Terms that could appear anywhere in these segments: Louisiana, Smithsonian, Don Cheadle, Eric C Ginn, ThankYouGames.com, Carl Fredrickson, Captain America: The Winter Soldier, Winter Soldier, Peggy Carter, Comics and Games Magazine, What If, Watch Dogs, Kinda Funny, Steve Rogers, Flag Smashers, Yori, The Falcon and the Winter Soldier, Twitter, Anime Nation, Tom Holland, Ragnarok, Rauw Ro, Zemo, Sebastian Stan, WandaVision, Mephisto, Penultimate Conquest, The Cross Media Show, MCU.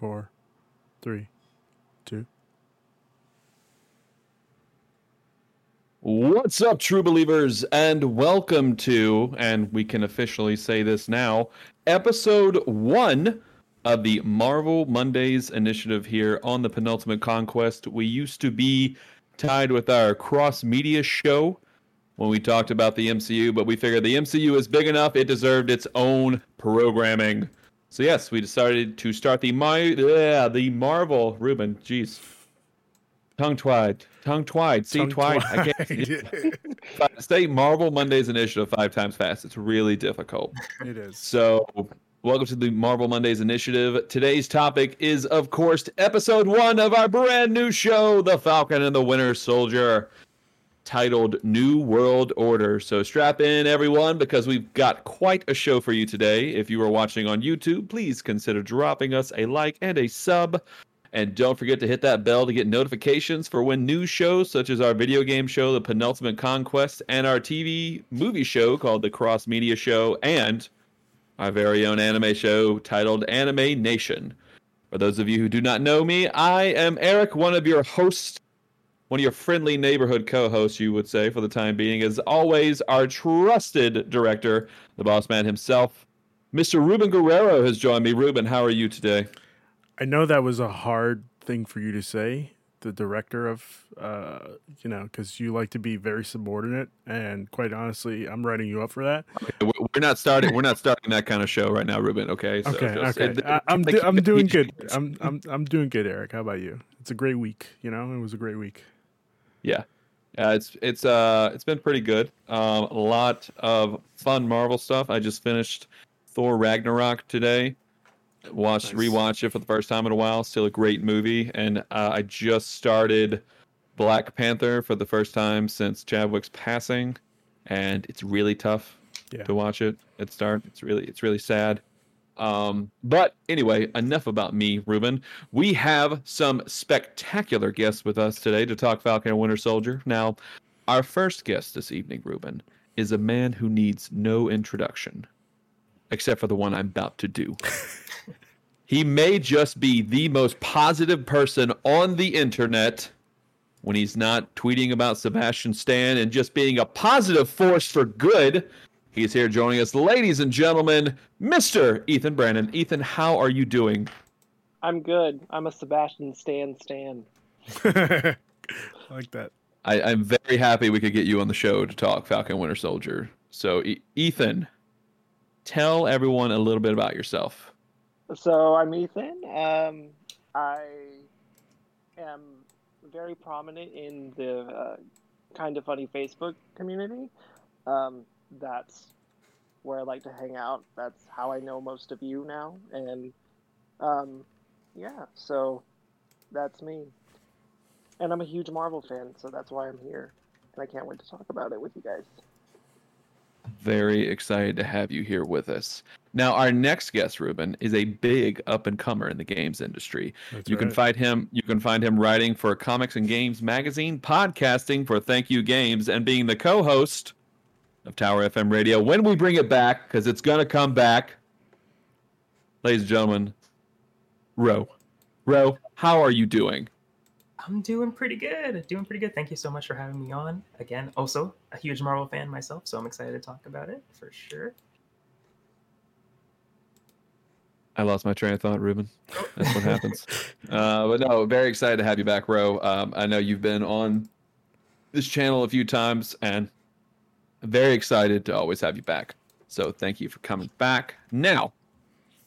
4, 3, 2. What's up, true believers, and welcome to, and we can officially say this now, episode 1 of the Marvel Mondays initiative here on the Penultimate Conquest. We used to be tied with our Cross Media Show when we talked about the MCU, but we figured the MCU is big enough, it deserved its own programming. So yes, we decided to start the Marvel, Ruben, jeez. Tongue-twied. I can't say Marvel Mondays initiative 5 times fast. It's really difficult. It is. So welcome to the Marvel Mondays initiative. Today's topic is, of course, episode 1 of our brand new show, The Falcon and the Winter Soldier, titled New World Order. So strap in, everyone, because we've got quite a show for you today. If you are watching on YouTube, please consider dropping us a like and a sub. And don't forget to hit that bell to get notifications for when new shows such as our video game show, The Penultimate Conquest, and our TV movie show called The Cross Media Show, and our very own anime show titled Anime Nation. For those of you who do not know me, I am Eric, one of your hosts, one of your friendly neighborhood co-hosts, you would say, for the time being. As always, our trusted director, the boss man himself, Mr. Ruben Guerrero, has joined me. Ruben, how are you today? I know that was a hard thing for you to say, the director of, because you like to be very subordinate, and quite honestly, I'm writing you up for that. Okay, we're not starting that kind of show right now, Ruben. Okay. So I'm doing good. I'm doing good, Eric. How about you? It's a great week. It was a great week. Yeah. It's been pretty good. A lot of fun Marvel stuff. I just finished Thor Ragnarok today. Rewatched it for the first time in a while. Still a great movie. And I just started Black Panther for the first time since Chadwick's passing, and it's really tough to watch it at start. It's really sad. But anyway, enough about me, Ruben. We have some spectacular guests with us today to talk Falcon and Winter Soldier. Now, our first guest this evening, Ruben, is a man who needs no introduction, except for the one I'm about to do. He may just be the most positive person on the internet when he's not tweeting about Sebastian Stan and just being a positive force for good. He's here joining us, ladies and gentlemen, Mr. Ethan Brannon. Ethan, how are you doing? I'm good. I'm a Sebastian Stan. I like that. I'm very happy we could get you on the show to talk Falcon Winter Soldier. So, Ethan, tell everyone a little bit about yourself. So I'm Ethan. I am very prominent in the Kinda Funny Facebook community. That's where I like to hang out. That's how I know most of you now. And so that's me. And I'm a huge Marvel fan, so that's why I'm here. And I can't wait to talk about it with you guys. Very excited to have you here with us. Now, our next guest, Ruben, is a big up-and-comer in the games industry. You can find him writing for Comics and Games Magazine, podcasting for Thank You Games, and being the co-host of Tower FM Radio when we bring it back, because it's going to come back. Ladies and gentlemen, Rauw. Rauw, how are you doing? I'm doing pretty good. Thank you so much for having me on. Again, also a huge Marvel fan myself, so I'm excited to talk about it for sure. I lost my train of thought, Ruben. That's what happens. But no, very excited to have you back, Rauw. I know you've been on this channel a few times, and very excited to always have you back. So thank you for coming back. Now,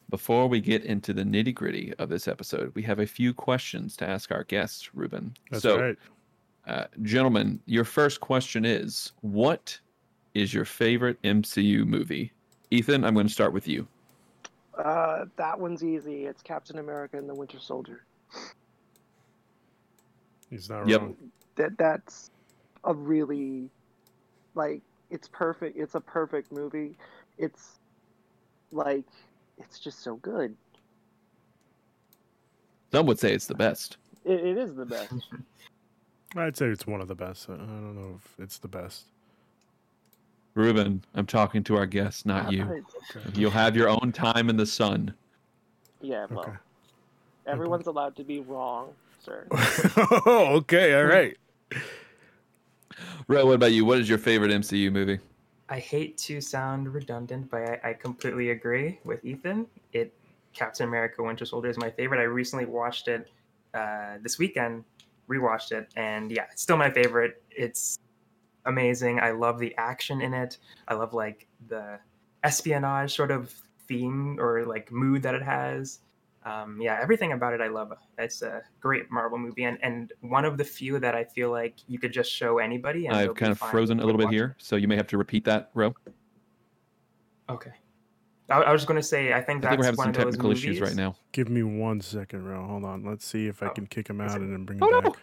before we get into the nitty-gritty of this episode, we have a few questions to ask our guests, Ruben. That's right. Gentlemen, your first question is, what is your favorite MCU movie? Ethan, I'm going to start with you. That one's easy. It's Captain America and the Winter Soldier. He's not wrong. That's a really, it's perfect. It's a perfect movie. It's, it's just so good. Some would say it's the best. It is the best. I'd say it's one of the best. I don't know if it's the best. Ruben, I'm talking to our guests, not you. Okay. You'll have your own time in the sun. Yeah, well. Okay. Everyone's allowed to be wrong, sir. Oh, okay, all right. Ro, what about you? What is your favorite MCU movie? I hate to sound redundant, but I completely agree with Ethan. Captain America: Winter Soldier is my favorite. I recently watched it this weekend, rewatched it, and yeah, it's still my favorite. It's amazing. I love the action in it. I love like the espionage sort of theme or like mood that it has. Yeah, everything about it I love. It's a great Marvel movie, and one of the few that I feel like you could just show anybody. And I've kind of frozen a little bit here, so you may have to repeat that, Ro. Okay. I was just going to say, I think we're having some technical issues right now. Give me 1 second, Ro. Hold on. Let's see if I can kick him out and then bring him back.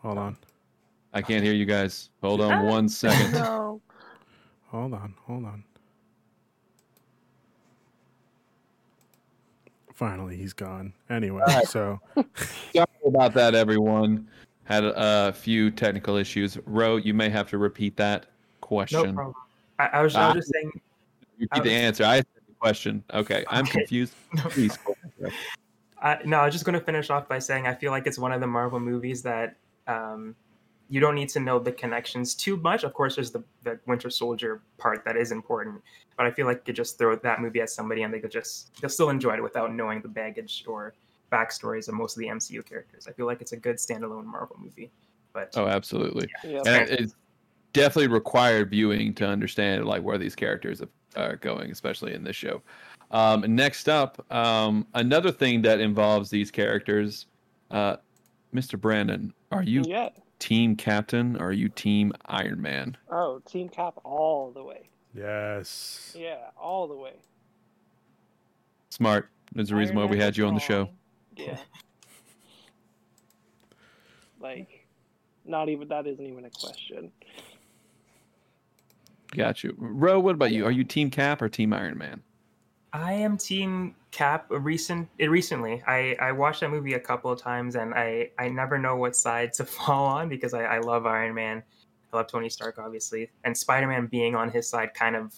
Hold on. I can't hear you guys. Hold on 1 second. No. Hold on. Finally, he's gone. Anyway, so. Sorry about that, everyone. Had a few technical issues. Ro, you may have to repeat that question. No problem. I was just saying. Repeat the answer. I asked the question. Okay, I'm confused. Please. No, I was just going to finish off by saying I feel like it's one of the Marvel movies that you don't need to know the connections too much. Of course, there's the Winter Soldier part that is important, but I feel like you could just throw that movie at somebody and they'll still enjoy it without knowing the baggage or backstories of most of the MCU characters. I feel like it's a good standalone Marvel movie. But absolutely. Yeah. And it's definitely required viewing to understand like where these characters are going, especially in this show. Next up, another thing that involves these characters, Mr. Brannon, are you Team Captain? Or are you Team Iron Man? Oh, Team Cap all the way. Yes. Yeah, all the way. Smart. There's a reason why we had you on the show. Yeah. Like, that isn't even a question. Got you. Ro, what about you? Are you Team Cap or Team Iron Man? I am Team Cap. Recently, I watched that movie a couple of times, and I never know what side to fall on because I love Iron Man. I love Tony Stark, obviously. And Spider-Man being on his side kind of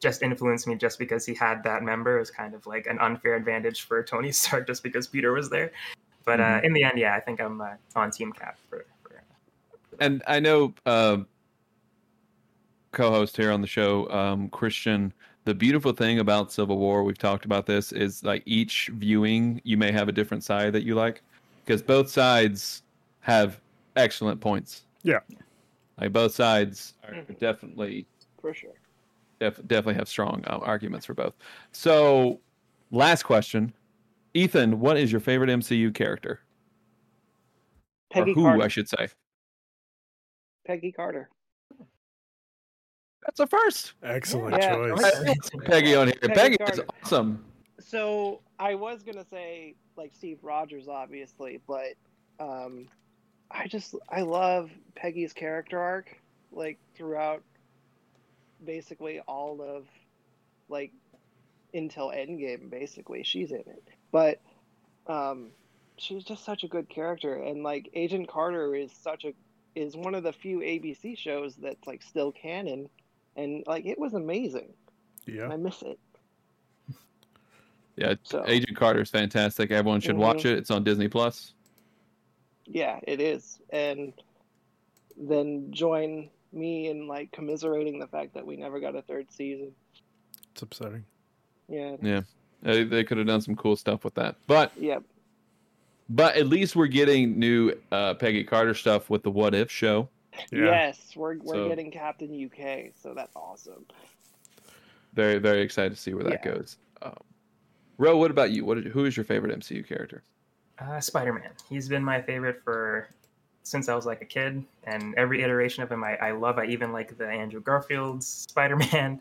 just influenced me just because he had that member. It was kind of like an unfair advantage for Tony Stark just because Peter was there. But in the end, yeah, I think I'm on Team Cap. And I know... co-host here on the show, Christian, the beautiful thing about Civil War, we've talked about this, is like each viewing you may have a different side that you like, because both sides have excellent points. Yeah, like both sides are definitely, for sure, definitely have strong arguments for both. So last question, Ethan, what is your favorite MCU character? Peggy Carter. That's a first. Excellent choice. Peggy on here. Peggy is awesome. So I was going to say like Steve Rogers, obviously, but I love Peggy's character arc, like throughout basically all of like until Endgame, basically she's in it, but she's just such a good character. And like Agent Carter is one of the few ABC shows that's like still canon. And like it was amazing. Yeah, I miss it. Yeah, so. Agent Carter is fantastic. Everyone should watch it. It's on Disney+. Yeah, it is. And then join me in like commiserating the fact that we never got a third season. It's upsetting. Yeah. Yeah, they could have done some cool stuff with that, but but at least we're getting new Peggy Carter stuff with the What If show. Yeah. Yes, we're getting Captain UK, so that's awesome. Very, very excited to see where that goes. Ro, what about you? Who is your favorite MCU character? Spider-Man. He's been my favorite since I was like a kid, and every iteration of him I love. I even like the Andrew Garfield's Spider-Man.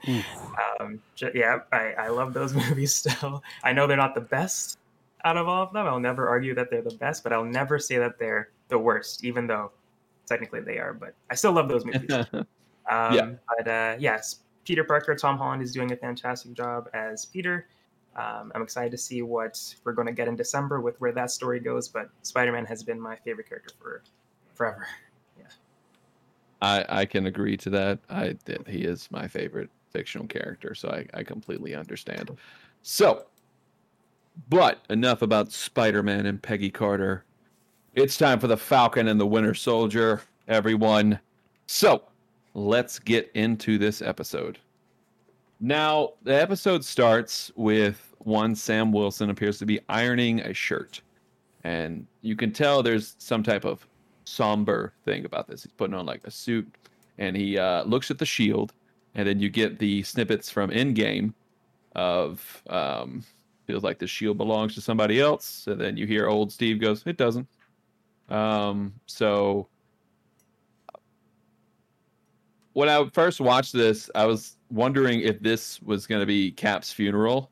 I love those movies still. I know they're not the best out of all of them. I'll never argue that they're the best, but I'll never say that they're the worst, even though technically they are, but I still love those movies. Yes, Peter Parker, Tom Holland is doing a fantastic job as Peter. I'm excited to see what we're going to get in December with where that story goes, but Spider-Man has been my favorite character for forever. Yeah, I can agree to that. He is my favorite fictional character, so I completely understand. So But enough about Spider-Man and Peggy Carter. It's time for the Falcon and the Winter Soldier, everyone. So let's get into this episode. Now, the episode starts with one Sam Wilson appears to be ironing a shirt. And you can tell there's some type of somber thing about this. He's putting on like a suit, and he looks at the shield. And then you get the snippets from Endgame of feels like the shield belongs to somebody else. And then you hear old Steve goes, it doesn't. So when I first watched this, I was wondering if this was going to be Cap's funeral.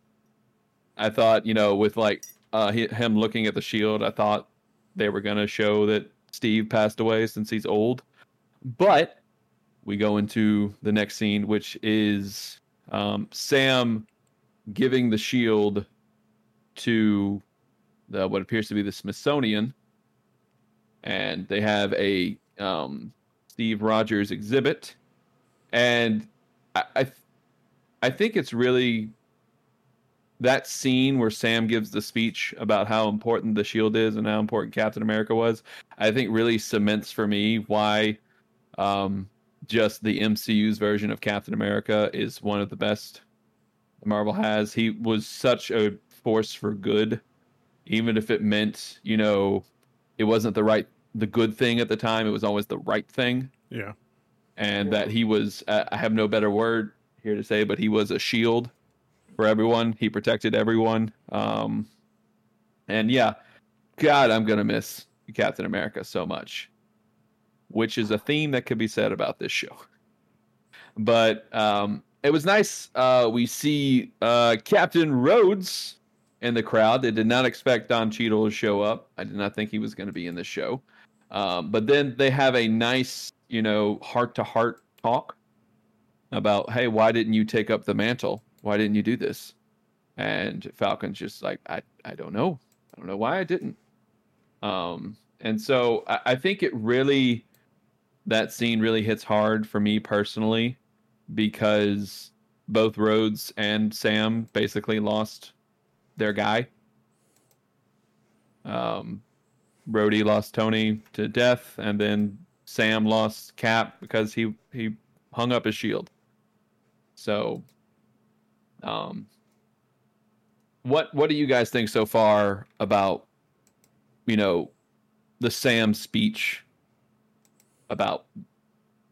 I thought, you know, with like him looking at the shield, I thought they were going to show that Steve passed away since he's old. But we go into the next scene, which is Sam giving the shield to what appears to be the Smithsonian. And they have a Steve Rogers exhibit. And I think it's really that scene where Sam gives the speech about how important the shield is and how important Captain America was, I think really cements for me why... just the MCU's version of Captain America is one of the best Marvel has. He was such a force for good, even if it meant, you know, it wasn't the good thing at the time. It was always the right thing. Yeah. And that he was, I have no better word here to say, but he was a shield for everyone. He protected everyone. And yeah, God, I'm going to miss Captain America so much, which is a theme that could be said about this show. But it was nice. We see Captain Rhodes in the crowd. They did not expect Don Cheadle to show up. I did not think he was going to be in this show. But then they have a nice, you know, heart-to-heart talk about, hey, why didn't you take up the mantle? Why didn't you do this? And Falcon's just like, I don't know. I don't know why I didn't. And so I think it really... that scene really hits hard for me personally because both Rhodes and Sam basically lost their guy. Rhodey lost Tony to death, and then Sam lost Cap because he hung up his shield. So, what do you guys think so far about, you know, the Sam speech about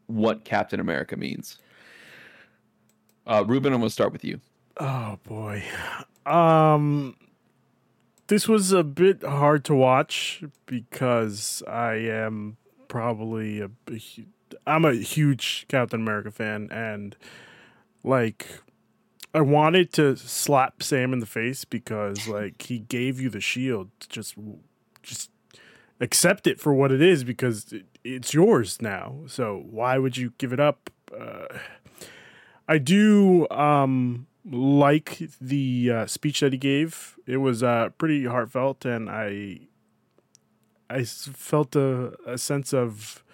what Captain America means? Ruben, I'm going to start with you. Oh, boy. This was a bit hard to watch because I am probably I'm a huge Captain America fan, and like I wanted to slap Sam in the face because like he gave you the shield. Just accept it for what it is because it's yours now. So why would you give it up? I do like the speech that he gave. It was pretty heartfelt, and I felt a sense of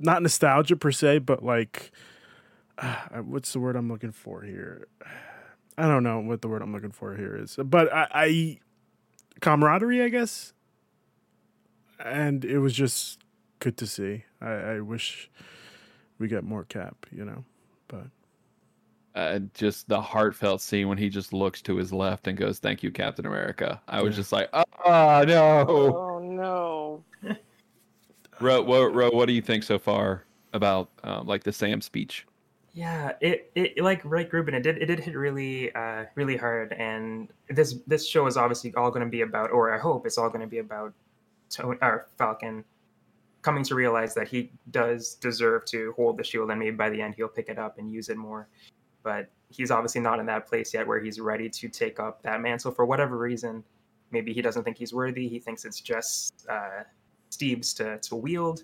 not nostalgia per se, but like what's the word I'm looking for here? I don't know what the word I'm looking for here is, but I camaraderie, I guess. And it was just good to see. I wish we got more Cap, you know, but. Just the heartfelt scene when he just looks to his left and goes, "Thank you, Captain America." I was just like, oh, no. Oh, no. Ro, what do you think so far about like the Sam speech? Yeah, it like Ruben, it did hit really really hard. And this show is obviously all going to be about, or I hope it's all going to be about, Falcon coming to realize that he does deserve to hold the shield, and maybe by the end he'll pick it up and use it more. But he's obviously not in that place yet where he's ready to take up that mantle for whatever reason. Maybe he doesn't think he's worthy. He thinks it's just Steve's to wield.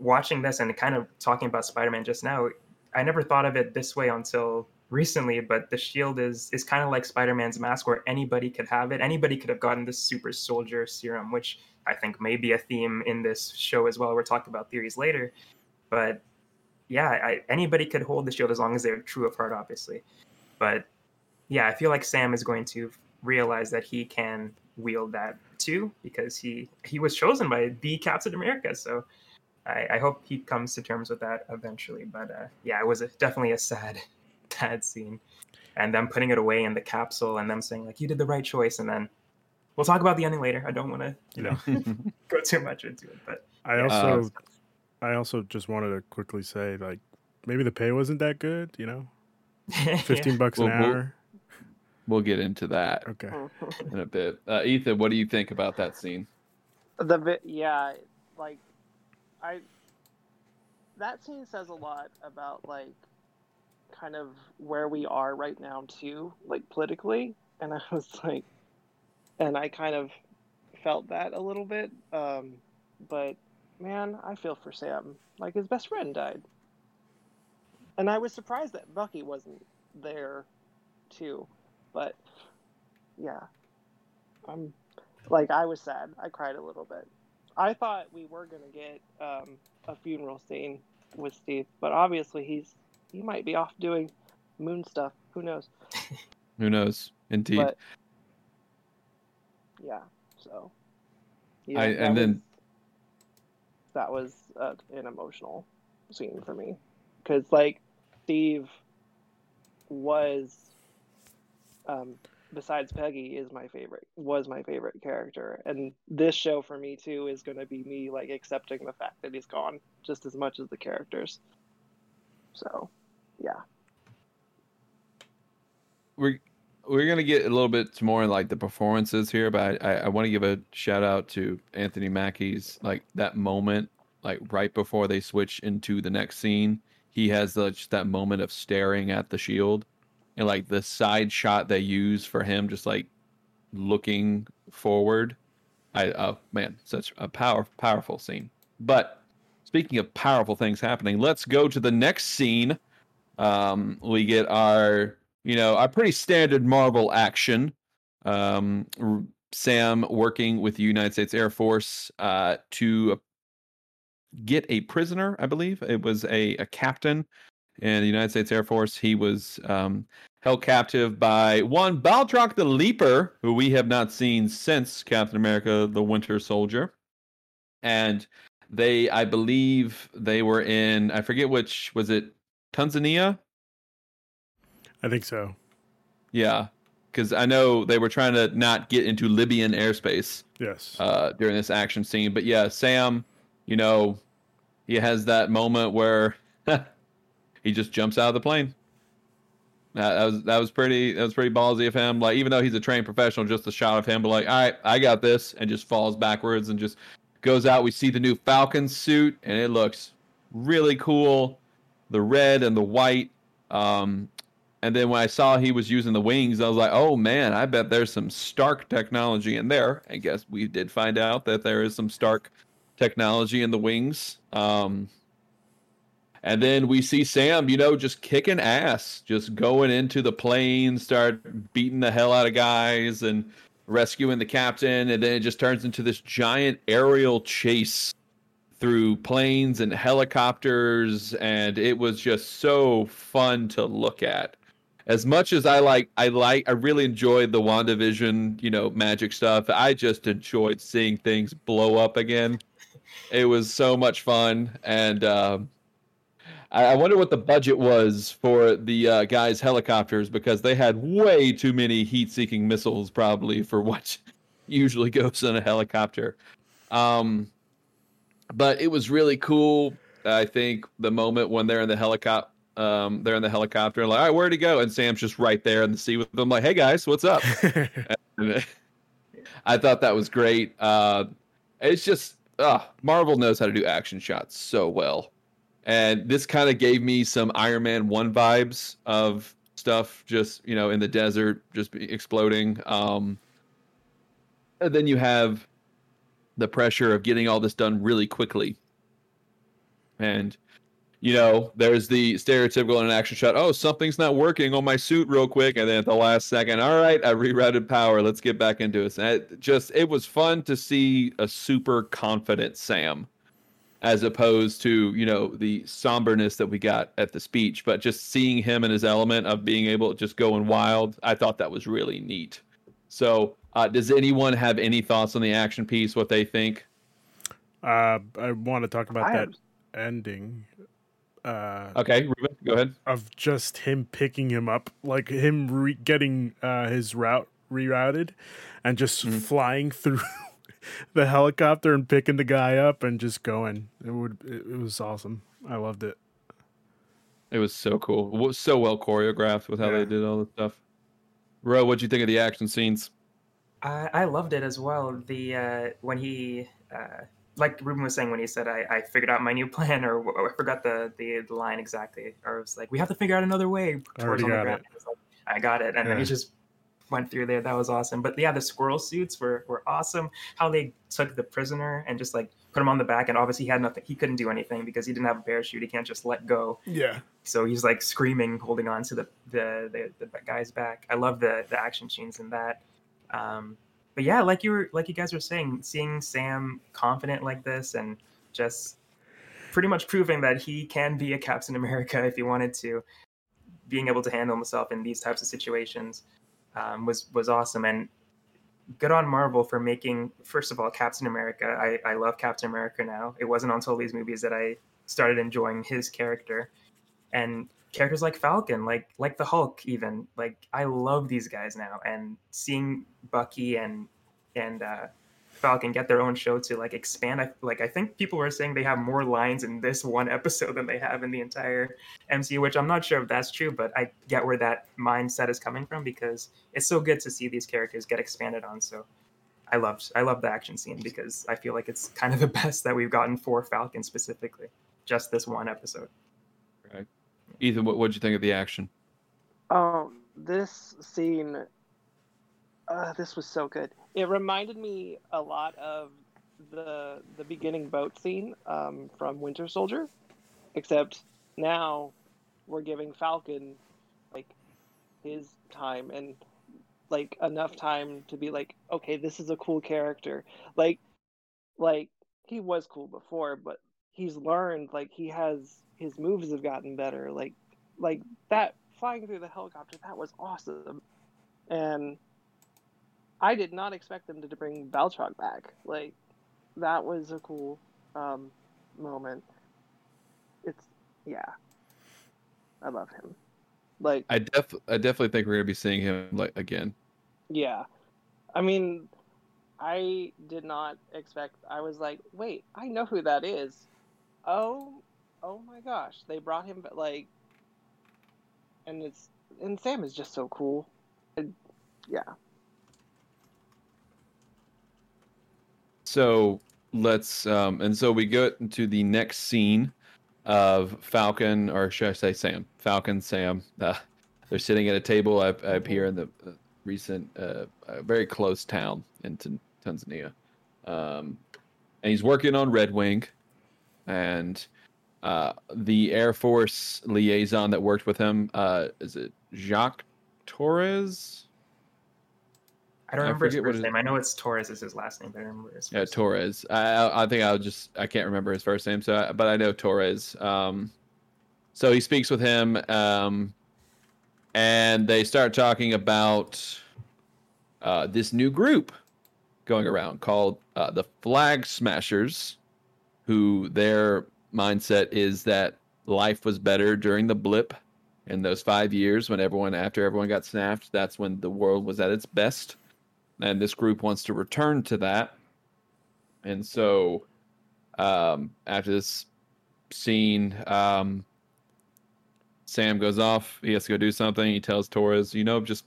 Watching this and kind of talking about Spider-Man just now, I never thought of it this way until recently, but the shield is kind of like Spider-Man's mask, where anybody could have it. Anybody could have gotten the super soldier serum, which I think may be a theme in this show as well. We're talking about theories later, but yeah, anybody could hold the shield as long as they're true of heart, obviously. But yeah, I feel like Sam is going to realize that he can wield that too, because he was chosen by the Captain America. So I hope he comes to terms with that eventually. But yeah, it was definitely a sad scene. And them putting it away in the capsule and them saying, like, you did the right choice. And then we'll talk about the ending later. I don't want to, go too much into it. But I also just wanted to quickly say, like, maybe the pay wasn't that good, $15 bucks an hour. We'll get into that okay. in a bit. Ethan, what do you think about that scene? That scene says a lot about, like, kind of where we are right now too, like, politically. And I was like, and I kind of felt that a little bit. But man, I feel for Sam. Like, his best friend died. And I was surprised that Bucky wasn't there too. But yeah, I'm like, I was sad. I cried a little bit. I thought we were going to get a funeral scene with Steve, but obviously he might be off doing moon stuff. Who knows? Who knows? Indeed. But, yeah. So. Yeah, that was an emotional scene for me, because, like, Steve was, besides Peggy, was my favorite character, and this show for me too is going to be me, like, accepting the fact that he's gone just as much as the characters. So, yeah. We're going to get a little bit more like the performances here, but I want to give a shout out to Anthony Mackie's, like, that moment, like, right before they switch into the next scene. He has that moment of staring at the shield, and, like, the side shot they use for him just, like, looking forward. Such a powerful scene. But speaking of powerful things happening, let's go to the next scene. We get our, our pretty standard Marvel action. Sam working with the United States Air Force to get a prisoner, I believe. It was a captain in the United States Air Force. He was held captive by one Batroc the Leaper, who we have not seen since Captain America: The Winter Soldier. And I believe they were in, I forget which, was it Tanzania? I think so. Yeah, because I know they were trying to not get into Libyan airspace. Yes. During this action scene. But yeah, Sam, he has that moment where he just jumps out of the plane. That was pretty ballsy of him. Like, even though he's a trained professional, just the shot of him, but, like, all right, I got this, and just falls backwards and just goes out. We see the new Falcon suit, and it looks really cool. The red and the white. And then when I saw he was using the wings, I was like, oh, man, I bet there's some Stark technology in there. I guess we did find out that there is some Stark technology in the wings. And then we see Sam, just kicking ass, just going into the plane, start beating the hell out of guys and rescuing the captain, and then it just turns into this giant aerial chase through planes and helicopters, and it was just so fun to look at. As much as I really enjoyed the WandaVision, magic stuff, I just enjoyed seeing things blow up again. It was so much fun, and I wonder what the budget was for the guys' helicopters, because they had way too many heat-seeking missiles, probably, for what usually goes in a helicopter. But it was really cool. I think the moment when they're in the helicopter, like, all right, where'd he go? And Sam's just right there in the sea with them, like, hey guys, what's up? I thought that was great. It's just Marvel knows how to do action shots so well. And this kind of gave me some Iron Man 1 vibes of stuff, just, in the desert, just exploding. And then you have the pressure of getting all this done really quickly. And, there's the stereotypical in an action shot, oh, something's not working on my suit real quick. And then at the last second, all right, I rerouted power. Let's get back into it. And it was fun to see a super confident Sam, as opposed to, the somberness that we got at the speech. But just seeing him in his element of being able to just go in wild, I thought that was really neat. So does anyone have any thoughts on the action piece, what they think? I want to talk about ending. Okay, Ruben, go ahead. Of just him picking him up, like him getting his route rerouted and just flying through the helicopter and picking the guy up and just going. It was awesome. I loved it. It was so cool. It was so well choreographed with how they did all the stuff. Ro, what'd you think of the action scenes? I loved it as well. The when he like Ruben was saying, when he said, I figured out my new plan, or I forgot the line exactly, or it was like, we have to figure out another way. I got it. And then he just went through there. That was awesome. But yeah, the squirrel suits were awesome. How they took the prisoner and just like put him on the back, and obviously he had nothing. He couldn't do anything because he didn't have a parachute. He can't just let go. Yeah. So he's like screaming, holding on to the guy's back. I love the action scenes in that. But yeah, like you guys were saying, seeing Sam confident like this and just pretty much proving that he can be a Captain America if he wanted to, being able to handle himself in these types of situations. Was awesome, and good on Marvel for making, first of all, Captain America. I love Captain America now. It wasn't until these movies that I started enjoying his character, and characters like Falcon, like the Hulk, even. Like, I love these guys now, and seeing Bucky and Falcon get their own show to like expand. I think people were saying they have more lines in this one episode than they have in the entire MCU, which I'm not sure if that's true, but I get where that mindset is coming from because it's so good to see these characters get expanded on. So I love the action scene because I feel like it's kind of the best that we've gotten for Falcon specifically, just this one episode. Right. Ethan, what'd you think of the action? This scene, this was so good. It reminded me a lot of the beginning boat scene from Winter Soldier, except now we're giving Falcon like his time and like enough time to be like, okay, this is a cool character. Like he was cool before, but he's learned. Like he has, his moves have gotten better. Like that flying through the helicopter, that was awesome, and I did not expect them to bring Batroc back. Like, that was a cool moment. I love him. Like, I definitely think we're gonna be seeing him like again. Yeah, I mean, I did not expect. I was like, wait, I know who that is. Oh my gosh, they brought him. But like, and Sam is just so cool. So let's, and so we go into the next scene of Falcon, or should I say Sam? Falcon, Sam. They're sitting at a table up here in the recent, very close town in Tanzania. And he's working on Red Wing. And the Air Force liaison that worked with him, is it Jacques Torres? I don't remember his first name. I know it's Torres is his last name, but I don't remember his first name. Yeah, Torres. I think I can't remember his first name, but I know Torres. So he speaks with him, and they start talking about this new group going around called the Flag Smashers, who their mindset is that life was better during the blip. In those 5 years, when after everyone got snapped, that's when the world was at its best. And this group wants to return to that. And so after this scene, Sam goes off. He has to go do something. He tells Torres, just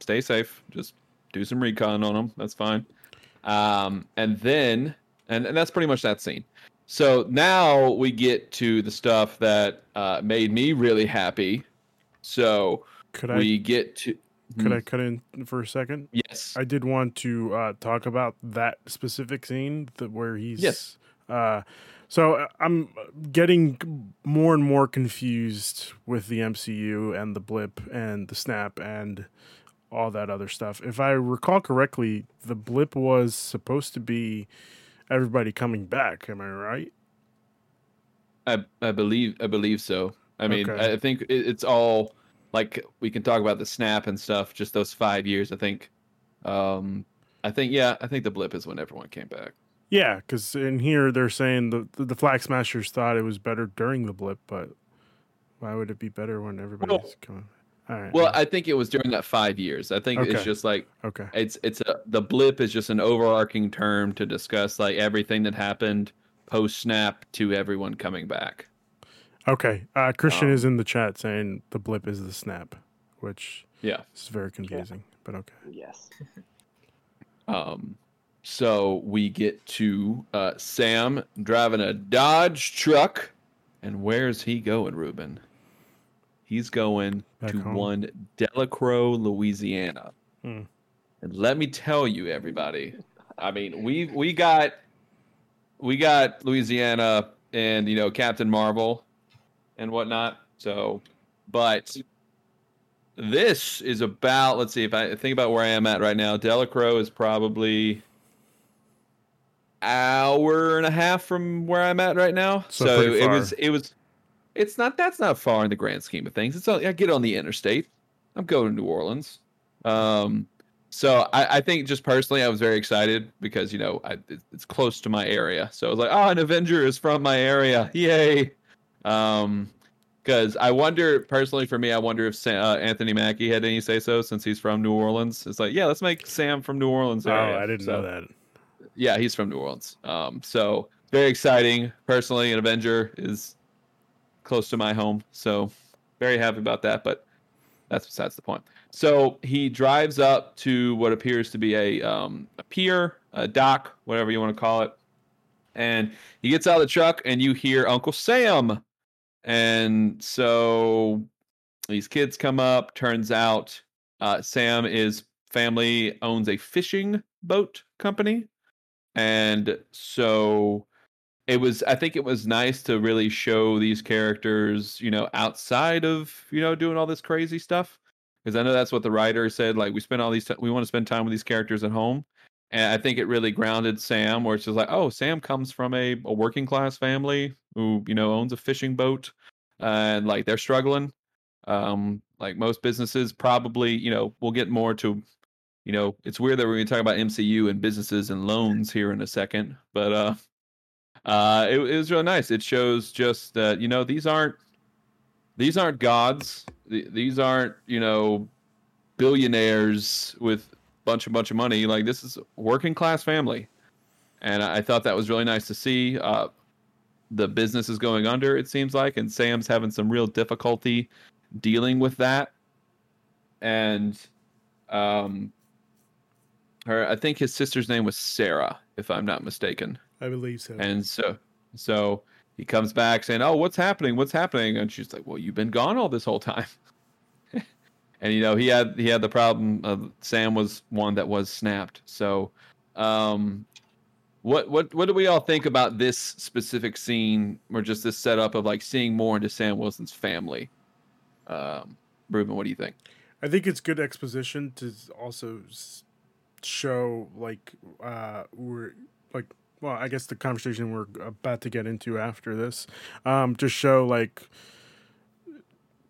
stay safe. Just do some recon on him. That's fine. And then, and that's pretty much that scene. So now we get to the stuff that made me really happy. So Could I cut in for a second? Yes. I did want to talk about that specific scene where he's... Yes. So I'm getting more and more confused with the MCU and the blip and the snap and all that other stuff. If I recall correctly, the blip was supposed to be everybody coming back. Am I right? I believe so. I mean, okay. I think it's all... Like, we can talk about the snap and stuff, just those 5 years. I think I think the blip is when everyone came back. Yeah, because in here they're saying the Flag Smashers thought it was better during the blip, but why would it be better when everybody's coming? All right. Well, I think it was during that 5 years. I think it's just like the blip is just an overarching term to discuss like everything that happened post snap to everyone coming back. Okay, Christian is in the chat saying the blip is the snap, which is very confusing, but okay. Yes. So we get to Sam driving a Dodge truck, and where's he going, Ruben? He's going back home. Delacroix, Louisiana. And let me tell you, everybody. I mean, we got Louisiana and Captain Marvel and whatnot. So, but this is about. Let's see if I think about where I am at right now. Delacroix is probably hour and a half from where I'm at right now. So it was. It's not. That's not far in the grand scheme of things. It's only, I get on the interstate. I'm going to New Orleans. So I think just personally, I was very excited because it's close to my area. So I was like, oh, an Avenger is from my area, yay! Because I wonder personally for me, I wonder if Anthony Mackie had any say so since he's from New Orleans. It's like, yeah, let's make Sam from New Orleans area. Oh, I didn't know that. Yeah, he's from New Orleans. So very exciting personally. An Avenger is close to my home, so very happy about that, but that's besides the point. So he drives up to what appears to be a pier, a dock, whatever you want to call it, and he gets out of the truck and you hear Uncle Sam, and so these kids come up. Turns out Sam owns a fishing boat company, and so I think it was nice to really show these characters, outside of, doing all this crazy stuff. Because I know that's what the writer said. Like, we want to spend time with these characters at home. And I think it really grounded Sam, where it's just like, oh, Sam comes from a working class family who, owns a fishing boat. And like, they're struggling. Like most businesses probably, we'll get more to, it's weird that we're going to talk about MCU and businesses and loans here in a second. But, it was really nice. It shows just that these aren't gods. These aren't billionaires with a bunch of money. Like, this is working class family, and I thought that was really nice to see. The business is going under, it seems like, and Sam's having some real difficulty dealing with that. And I think his sister's name was Sarah, if I'm not mistaken. I believe so. And so he comes back saying, oh, what's happening? What's happening? And she's like, well, you've been gone all this whole time. And, he had the problem of Sam was one that was snapped. So what do we all think about this specific scene, or just this setup of like seeing more into Sam Wilson's family? Ruben, what do you think? I think it's good exposition to also show well, I guess the conversation we're about to get into after this, just show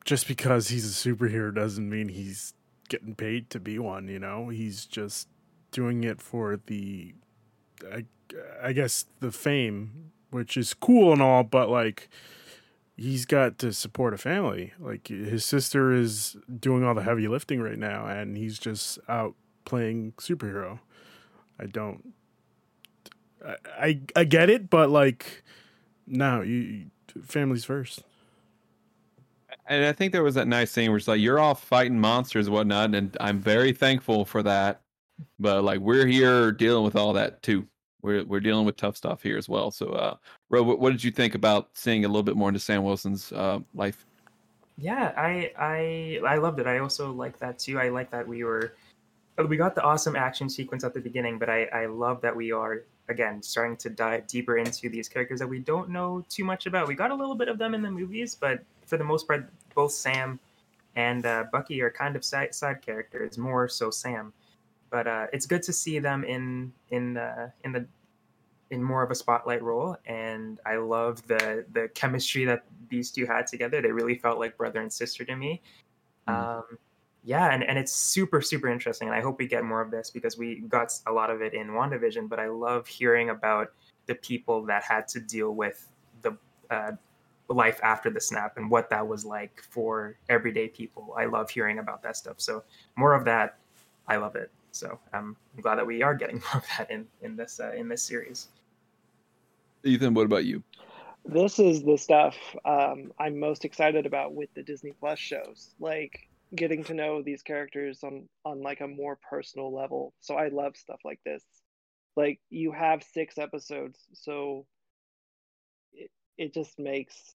just because he's a superhero doesn't mean he's getting paid to be one. He's just doing it for the, I guess, the fame, which is cool and all, but he's got to support a family. His sister is doing all the heavy lifting right now, and he's just out playing superhero. I get it, but no, family's first. And I think there was that nice scene where it's like, you're all fighting monsters and whatnot, and I'm very thankful for that. But we're here dealing with all that too. We're dealing with tough stuff here as well. So, Ro, what did you think about seeing a little bit more into Sam Wilson's life? Yeah, I loved it. I also like that too. I like that we got the awesome action sequence at the beginning, but I love that we are, again, starting to dive deeper into these characters that we don't know too much about. We got a little bit of them in the movies, but for the most part, both Sam and Bucky are kind of side characters, more so Sam. But it's good to see them in more of a spotlight role, and I love the chemistry that these two had together. They really felt like brother and sister to me. Yeah, and it's super, super interesting. And I hope we get more of this because we got a lot of it in WandaVision. But I love hearing about the people that had to deal with the life after the snap and what that was like for everyday people. I love hearing about that stuff. So more of that. I love it. So I'm glad that we are getting more of that in this series. Ethan, what about you? This is the stuff I'm most excited about with the Disney Plus shows. Like, getting to know these characters on like a more personal level. So I love stuff like this. Like, you have 6 episodes, so it just makes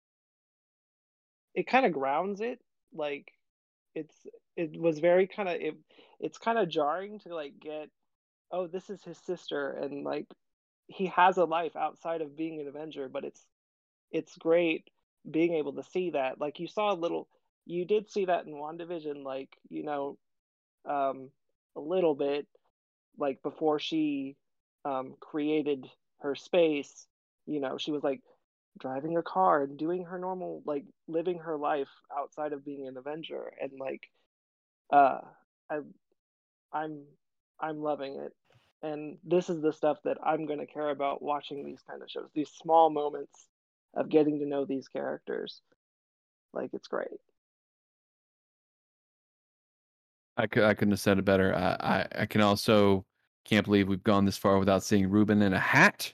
it kind of grounds it. Like, it's kind of jarring to like get, oh, this is his sister, and like he has a life outside of being an Avenger, but it's great being able to see that. Like, you did see that in WandaVision, like, you know, a little bit, like, before she created her space, you know, she was, like, driving her car and doing her normal, like, living her life outside of being an Avenger. And, like, I'm loving it. And this is the stuff that I'm going to care about watching these kind of shows, these small moments of getting to know these characters. Like, it's great. I couldn't have said it better. I can also can't believe we've gone this far without seeing Ruben in a hat.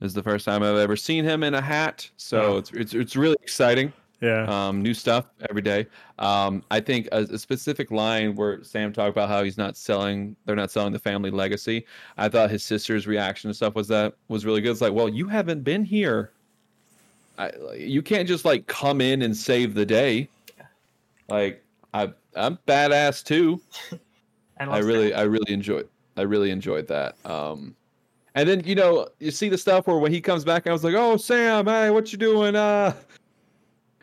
This is the first time I've ever seen him in a hat, so yeah. It's really exciting. Yeah, new stuff every day. I think a specific line where Sam talked about how they're not selling the family legacy. I thought his sister's reaction and stuff was really good. It's like, well, you haven't been here. You can't just like come in and save the day, like. I'm badass too. I really enjoyed that. And then, you know, you see the stuff where when he comes back, I was like, "Oh, Sam, hey, what you doing?"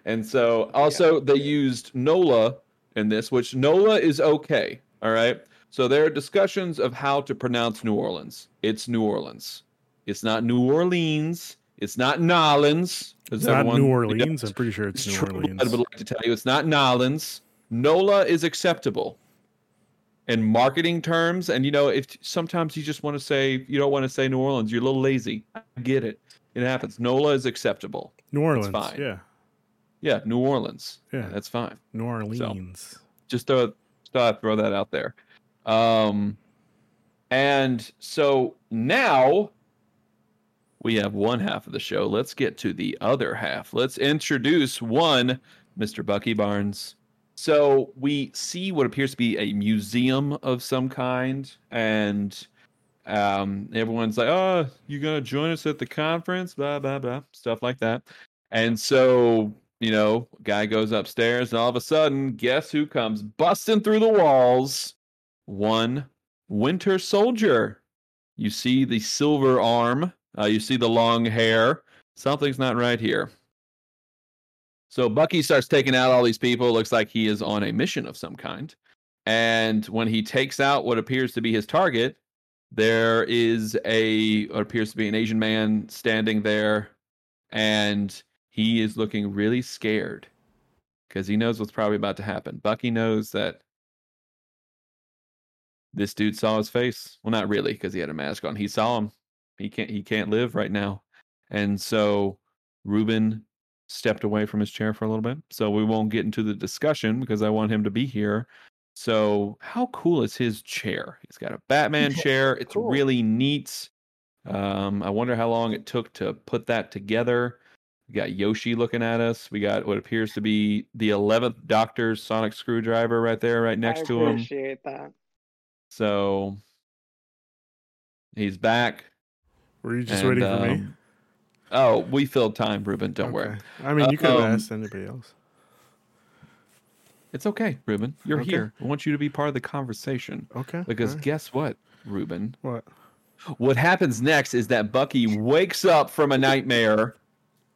And so also they used Nola in this, which Nola is okay. All right. So there are discussions of how to pronounce New Orleans. It's New Orleans. It's not New Orleans. It's not Nolans. It's not New Orleans. I'm pretty sure it's New Orleans. I would like to tell you, it's not Nolans. NOLA is acceptable in marketing terms. And, you know, if sometimes you just want to say, you don't want to say New Orleans, you're a little lazy. I get it. It happens. NOLA is acceptable. New Orleans. That's fine. Yeah. Yeah. New Orleans. Yeah. That's fine. New Orleans. So, just throw that out there. And so now we have one half of the show. Let's get to the other half. Let's introduce Mr. Bucky Barnes. So we see what appears to be a museum of some kind, and everyone's like, "Oh, you gonna join us at the conference?" Blah blah blah, stuff like that. And so, you know, guy goes upstairs, and all of a sudden, guess who comes busting through the walls? One Winter Soldier. You see the silver arm. You see the long hair. Something's not right here. So Bucky starts taking out all these people. Looks like he is on a mission of some kind. And when he takes out what appears to be his target, there is what appears to be an Asian man standing there. And he is looking really scared because he knows what's probably about to happen. Bucky knows that this dude saw his face. Well, not really, because he had a mask on. He saw him. He can't live right now. And so Ruben stepped away from his chair for a little bit, so we won't get into the discussion because I want him to be here. So how cool is his chair? He's got a Batman chair. It's cool. Really neat. I wonder how long it took to put that together. We got Yoshi looking at us. We got what appears to be the 11th Doctor's sonic screwdriver right there, right next to him. I appreciate that. So he's back. Were you just waiting for me? Oh, we filled time, Ruben. Don't worry. I mean, you could have asked anybody else. It's okay, Ruben. You're here. I want you to be part of the conversation. Okay. Because guess what, Ruben? What? What happens next is that Bucky wakes up from a nightmare.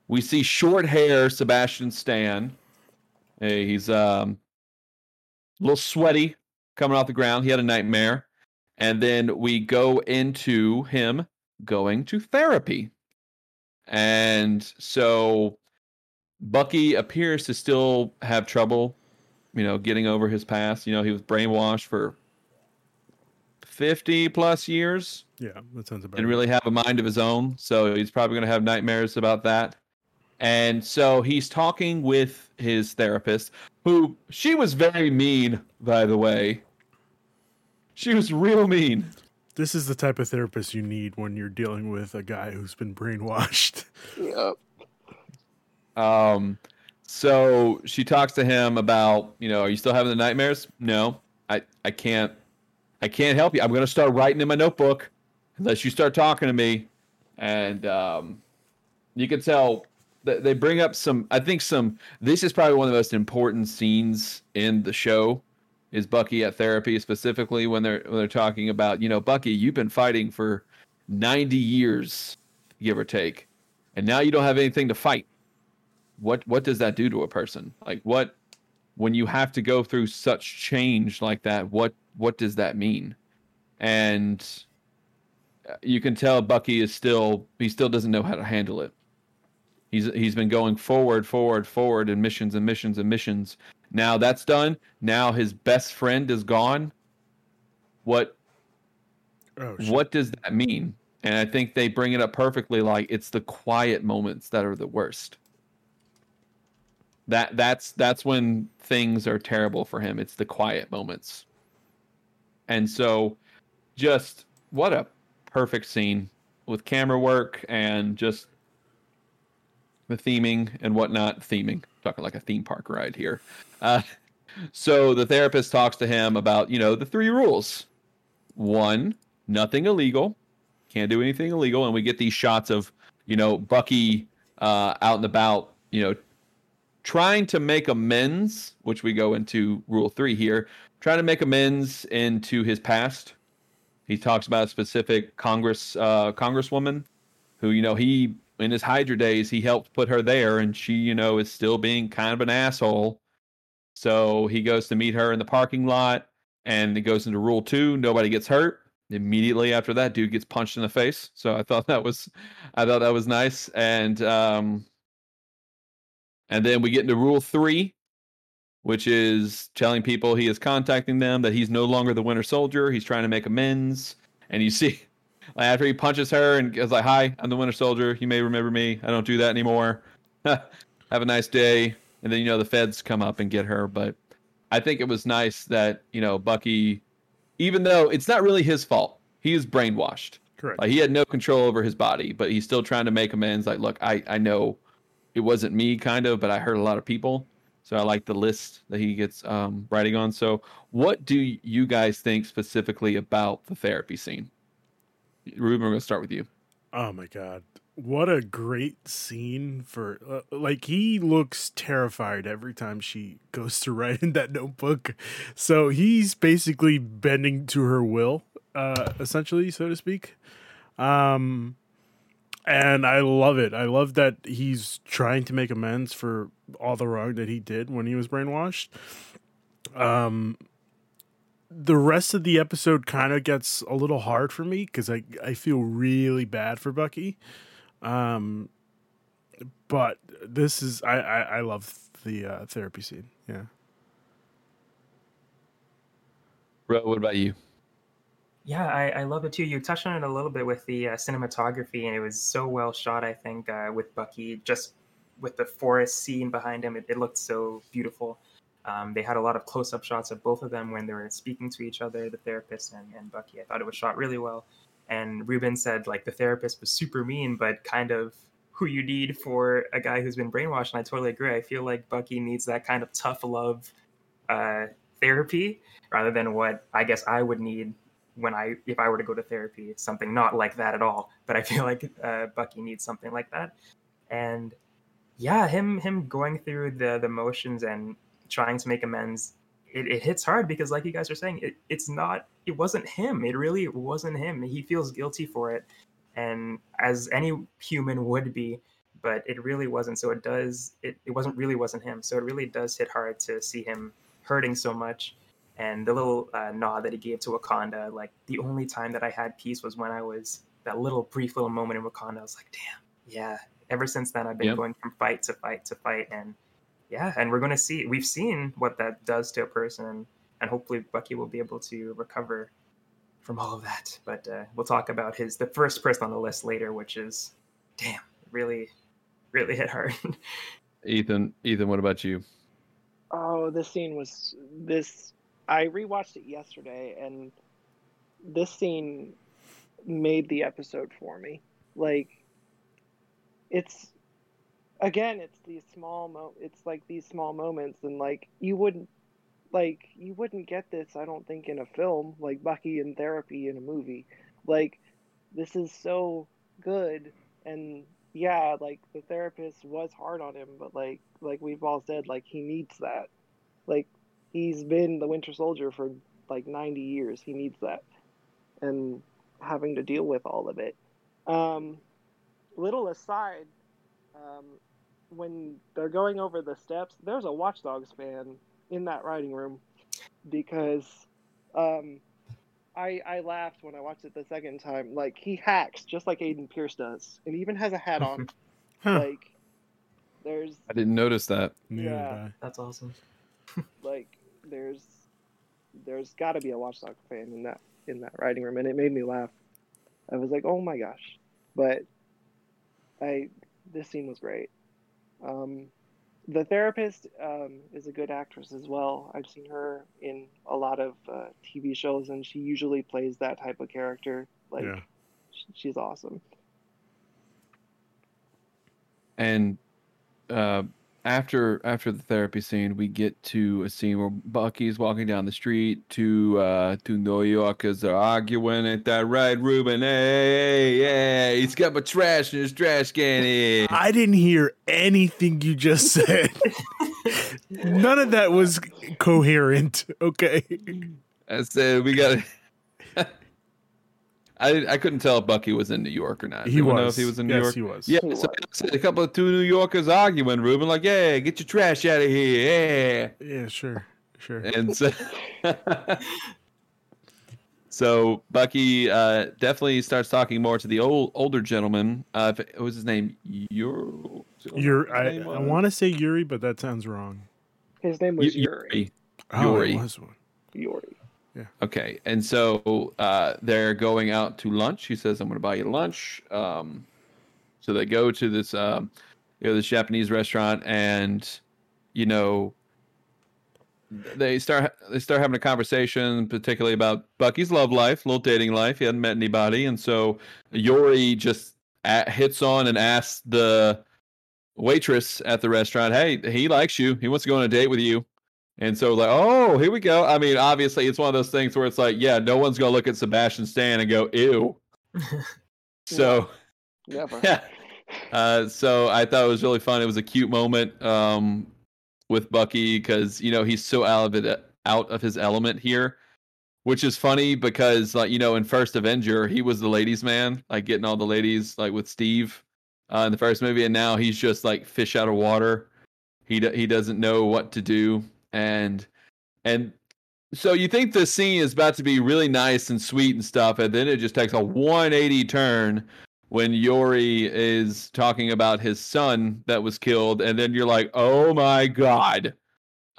We see short hair Sebastian Stan. Hey, he's a little sweaty coming off the ground. He had a nightmare. And then we go into him going to therapy. And so Bucky appears to still have trouble you know, getting over his past. You know, he was brainwashed for 50 plus years. Yeah, that sounds about right. And really have a mind of his own. So he's probably going to have nightmares about that. And so he's talking with his therapist, who she was very mean, by the way. She was real mean. This is the type of therapist you need when you're dealing with a guy who's been brainwashed. Yep. So she talks to him about, you know, are you still having the nightmares? No, I can't help you. I'm going to start writing in my notebook unless you start talking to me. And you can tell that they bring up this is probably one of the most important scenes in the show is Bucky at therapy, specifically when they're talking about, you know, Bucky, you've been fighting for 90 years, give or take, and now you don't have anything to fight. What does that do to a person? Like, what, when you have to go through such change like that, what does that mean? And you can tell Bucky still doesn't know how to handle it. He's been going forward in missions. Now that's done. Now his best friend is gone. What does that mean? And I think they bring it up perfectly. Like, it's the quiet moments that are the worst. That's when things are terrible for him. It's the quiet moments. And so just what a perfect scene with camera work and just the theming and whatnot. Theming. Talking like a theme park ride here. So the therapist talks to him about, you know, the three rules. 1, nothing illegal. Can't do anything illegal. And we get these shots of, you know, Bucky out and about, you know, trying to make amends, which we go into rule 3 here, trying to make amends into his past. He talks about a specific congresswoman who, you know, he, in his Hydra days, he helped put her there, and she, you know, is still being kind of an asshole. So he goes to meet her in the parking lot, and it goes into rule 2, nobody gets hurt. Immediately after that, dude gets punched in the face. So I thought that was nice. And, and then we get into rule 3, which is telling people he is contacting them, that he's no longer the Winter Soldier. He's trying to make amends. And you see, after he punches her and is like, hi, I'm the Winter Soldier. You may remember me. I don't do that anymore. Have a nice day. And then, you know, the feds come up and get her. But I think it was nice that, you know, Bucky, even though it's not really his fault, he is brainwashed. Correct. Like, he had no control over his body, but he's still trying to make amends. Like, look, I know it wasn't me, kind of, but I hurt a lot of people. So I like the list that he gets writing on. So what do you guys think specifically about the therapy scene? Ruben, we're going to start with you. Oh, my God. What a great scene for he looks terrified every time she goes to write in that notebook. So he's basically bending to her will, essentially, so to speak. And I love it. I love that he's trying to make amends for all the wrong that he did when he was brainwashed. The rest of the episode kind of gets a little hard for me because I feel really bad for Bucky. But this is I love the therapy scene. Yeah. Bro, what about you? Yeah, I love it too. You touched on it a little bit with the cinematography, and it was so well shot, I think, with Bucky, just with the forest scene behind him. It looked so beautiful. They had a lot of close-up shots of both of them when they were speaking to each other, the therapist and Bucky. I thought it was shot really well. And Ruben said, like, the therapist was super mean, but kind of who you need for a guy who's been brainwashed, and I totally agree. I feel like Bucky needs that kind of tough love therapy rather than what I guess I would need if I were to go to therapy. It's something not like that at all, but I feel like Bucky needs something like that. And yeah, him going through the motions and trying to make amends, it hits hard because, like you guys are saying, it wasn't him. It really wasn't him. He feels guilty for it, and as any human would be, but it really wasn't. So it wasn't him. So it really does hit hard to see him hurting so much. And the little nod that he gave to Wakanda, like, the only time that I had peace was when I was that brief little moment in Wakanda. I was like, damn, yeah. Ever since then, I've been going from fight to fight to fight. And yeah, and we're going to see, we've seen what that does to a person, and hopefully Bucky will be able to recover from all of that. But we'll talk about the first person on the list later, which is, damn, really, really hit hard. Ethan, what about you? Oh, this scene was this. I rewatched it yesterday, and this scene made the episode for me. Like, it's, again, it's like these small moments, and like you wouldn't get this, I don't think, in a film, like Bucky in therapy in a movie. Like, this is so good. And yeah, like the therapist was hard on him, but like we've all said, like he needs that. Like, he's been the Winter Soldier for like 90 years. He needs that, and having to deal with all of it. Little aside, when they're going over the steps, there's a Watch Dogs fan in that writing room, because I laughed when I watched it the second time. Like, he hacks just like Aiden Pierce does, and he even has a hat on. Like, I didn't notice that. Yeah, that's awesome. Like, there's got to be a Watch Dogs fan in that writing room, and it made me laugh. I was like, oh my gosh! But this scene was great. The therapist is a good actress as well. I've seen her in a lot of TV shows, and she usually plays that type of character. Like, yeah. She's awesome. And after the therapy scene, we get to a scene where Bucky's walking down the street to New York because they're arguing. Ain't that right, Ruben? Hey, he's got my trash in his trash can. Hey. I didn't hear anything you just said. None of that was coherent. Okay. I said we got to... I couldn't tell if Bucky was in New York or not. Know if he was in New York. Yes, he was. Yeah, so a couple of two New Yorkers arguing, Ruben, like, "Hey, get your trash out of here!" Yeah, yeah, sure. And so, so Bucky definitely starts talking more to the older gentleman. What was his name? I want to say Yori, but that sounds wrong. His name was Yori. Yori. Oh, it was one. Yori. Yeah. Okay, and so they're going out to lunch. He says, "I'm going to buy you lunch." So they go to this, this Japanese restaurant, and they start having a conversation, particularly about Bucky's love life, little dating life. He hadn't met anybody, and so Yori just hits on and asks the waitress at the restaurant, "Hey, he likes you. He wants to go on a date with you." And so, like, oh, here we go. I mean, obviously, it's one of those things where it's like, yeah, no one's going to look at Sebastian Stan and go, ew. So, never. Yeah. So I thought it was really fun. It was a cute moment with Bucky because, he's so out of his element here, which is funny because, like, in First Avenger, he was the ladies' man, like getting all the ladies, like with Steve in the first movie. And now he's just like fish out of water. He doesn't know what to do. And so you think the scene is about to be really nice and sweet and stuff, and then it just takes a 180 turn when Yori is talking about his son that was killed, and then you're like, oh my God,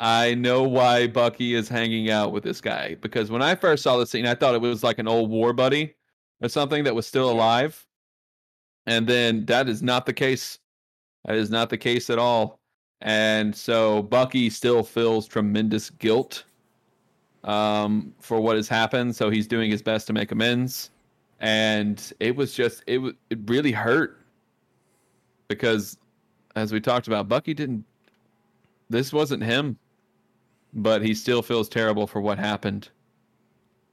I know why Bucky is hanging out with this guy. Because when I first saw the scene, I thought it was like an old war buddy or something that was still alive. And then that is not the case. That is not the case at all. And so Bucky still feels tremendous guilt for what has happened. So he's doing his best to make amends. And it was just, it really hurt. Because as we talked about, Bucky this wasn't him. But he still feels terrible for what happened.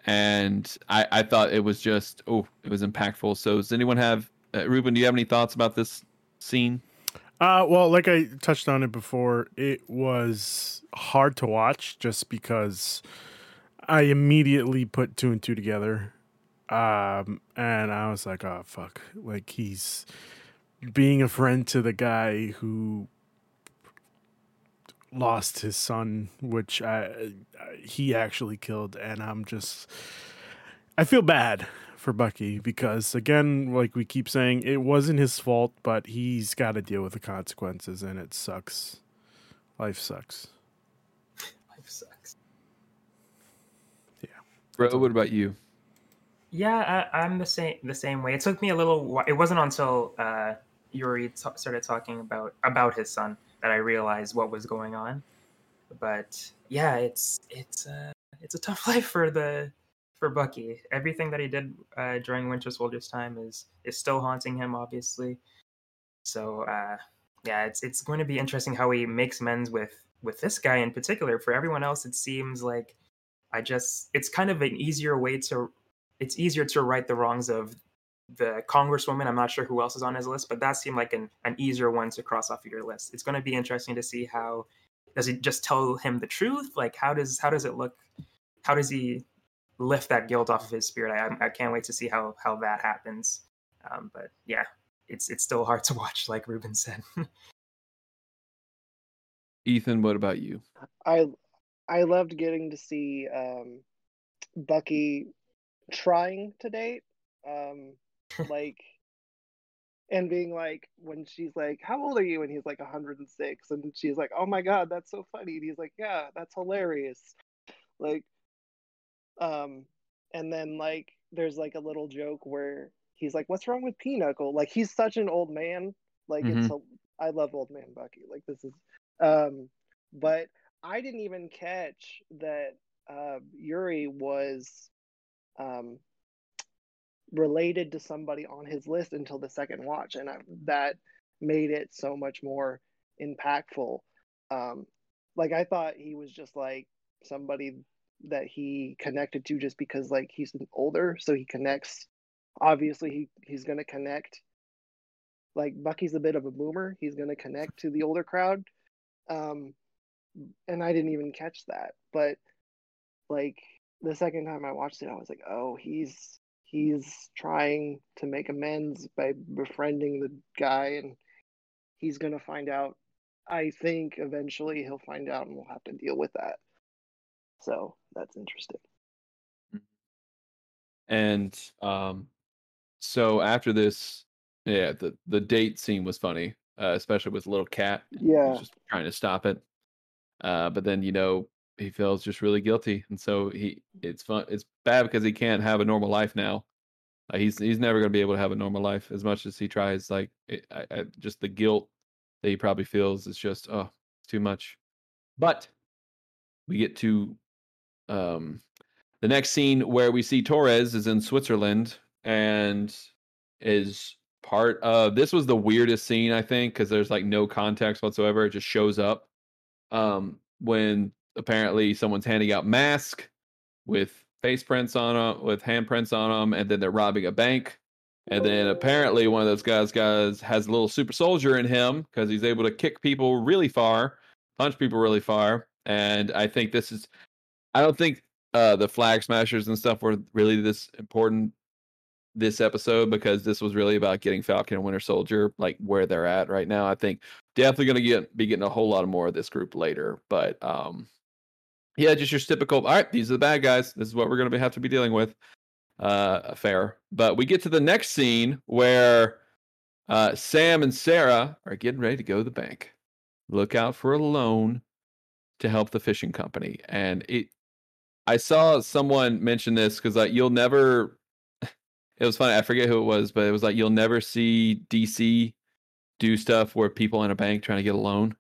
And I thought it was just, it was impactful. So does anyone have, Ruben, do you have any thoughts about this scene? Well, like I touched on it before, it was hard to watch just because I immediately put two and two together. And I was like, oh, fuck. Like, he's being a friend to the guy who lost his son, which he actually killed. And I feel bad for Bucky because, again, like we keep saying, it wasn't his fault, but he's got to deal with the consequences, and it sucks Life sucks. Life sucks. Yeah. Bro, what about you? Yeah, I'm the same way. It took me a little while. It wasn't until Yori started talking about his son that I realized what was going on. But yeah, it's a tough life for Bucky. Everything that he did during Winter Soldier's time is still haunting him, obviously. So yeah, it's going to be interesting how he makes amends with this guy in particular. For everyone else, it seems like it's kind of an easier way to. It's easier to right the wrongs of the Congresswoman. I'm not sure who else is on his list, but that seemed like an easier one to cross off your list. It's going to be interesting to see how does it just tell him the truth? Like, how does it look? How does he lift that guilt off of his spirit? I can't wait to see how that happens. But yeah, it's still hard to watch, like Ruben said. Ethan, what about you? I loved getting to see Bucky trying to date, like, and being like, when she's like, how old are you, and he's like 106, and she's like, oh my god, that's so funny, and he's like, yeah, that's hilarious, like, and then like there's like a little joke where he's like, what's wrong with Pinochle, like he's such an old man, like mm-hmm. I love old man Bucky, like this is but I didn't even catch that Yori was related to somebody on his list until the second watch, and that made it so much more impactful. Like, I thought he was just like somebody that he connected to just because like he's older, so he connects. Obviously he's going to connect. Like, Bucky's a bit of a boomer, he's going to connect to the older crowd, and I didn't even catch that, but like the second time I watched it, I was like, oh, he's trying to make amends by befriending the guy, and he's going to find out. I think eventually he'll find out and we'll have to deal with that. So that's interesting. And so after this, yeah, the date scene was funny, especially with little cat. Yeah. Just trying to stop it. But then, you know, he feels just really guilty, and so it's fun. It's bad because he can't have a normal life now. He's never going to be able to have a normal life as much as he tries. Like, just the guilt that he probably feels is just too much. But we get to the next scene where we see Torres is in Switzerland and is part of. This was the weirdest scene, I think, because there's like no context whatsoever. It just shows up when. Apparently someone's handing out masks with face prints on them, with handprints on them, and then they're robbing a bank. And then apparently one of those guys has a little super soldier in him because he's able to kick people really far, punch people really far. And I think I don't think the Flag Smashers and stuff were really this important this episode, because this was really about getting Falcon and Winter Soldier, like where they're at right now. I think definitely going to be getting a whole lot more of this group later, but yeah, just your typical, all right, these are the bad guys, this is what we're going to have to be dealing with affair. But we get to the next scene where Sam and Sarah are getting ready to go to the bank, look out for a loan to help the fishing company. And I saw someone mention this because it was funny, I forget who it was, but it was like, you'll never see DC do stuff where people in a bank trying to get a loan.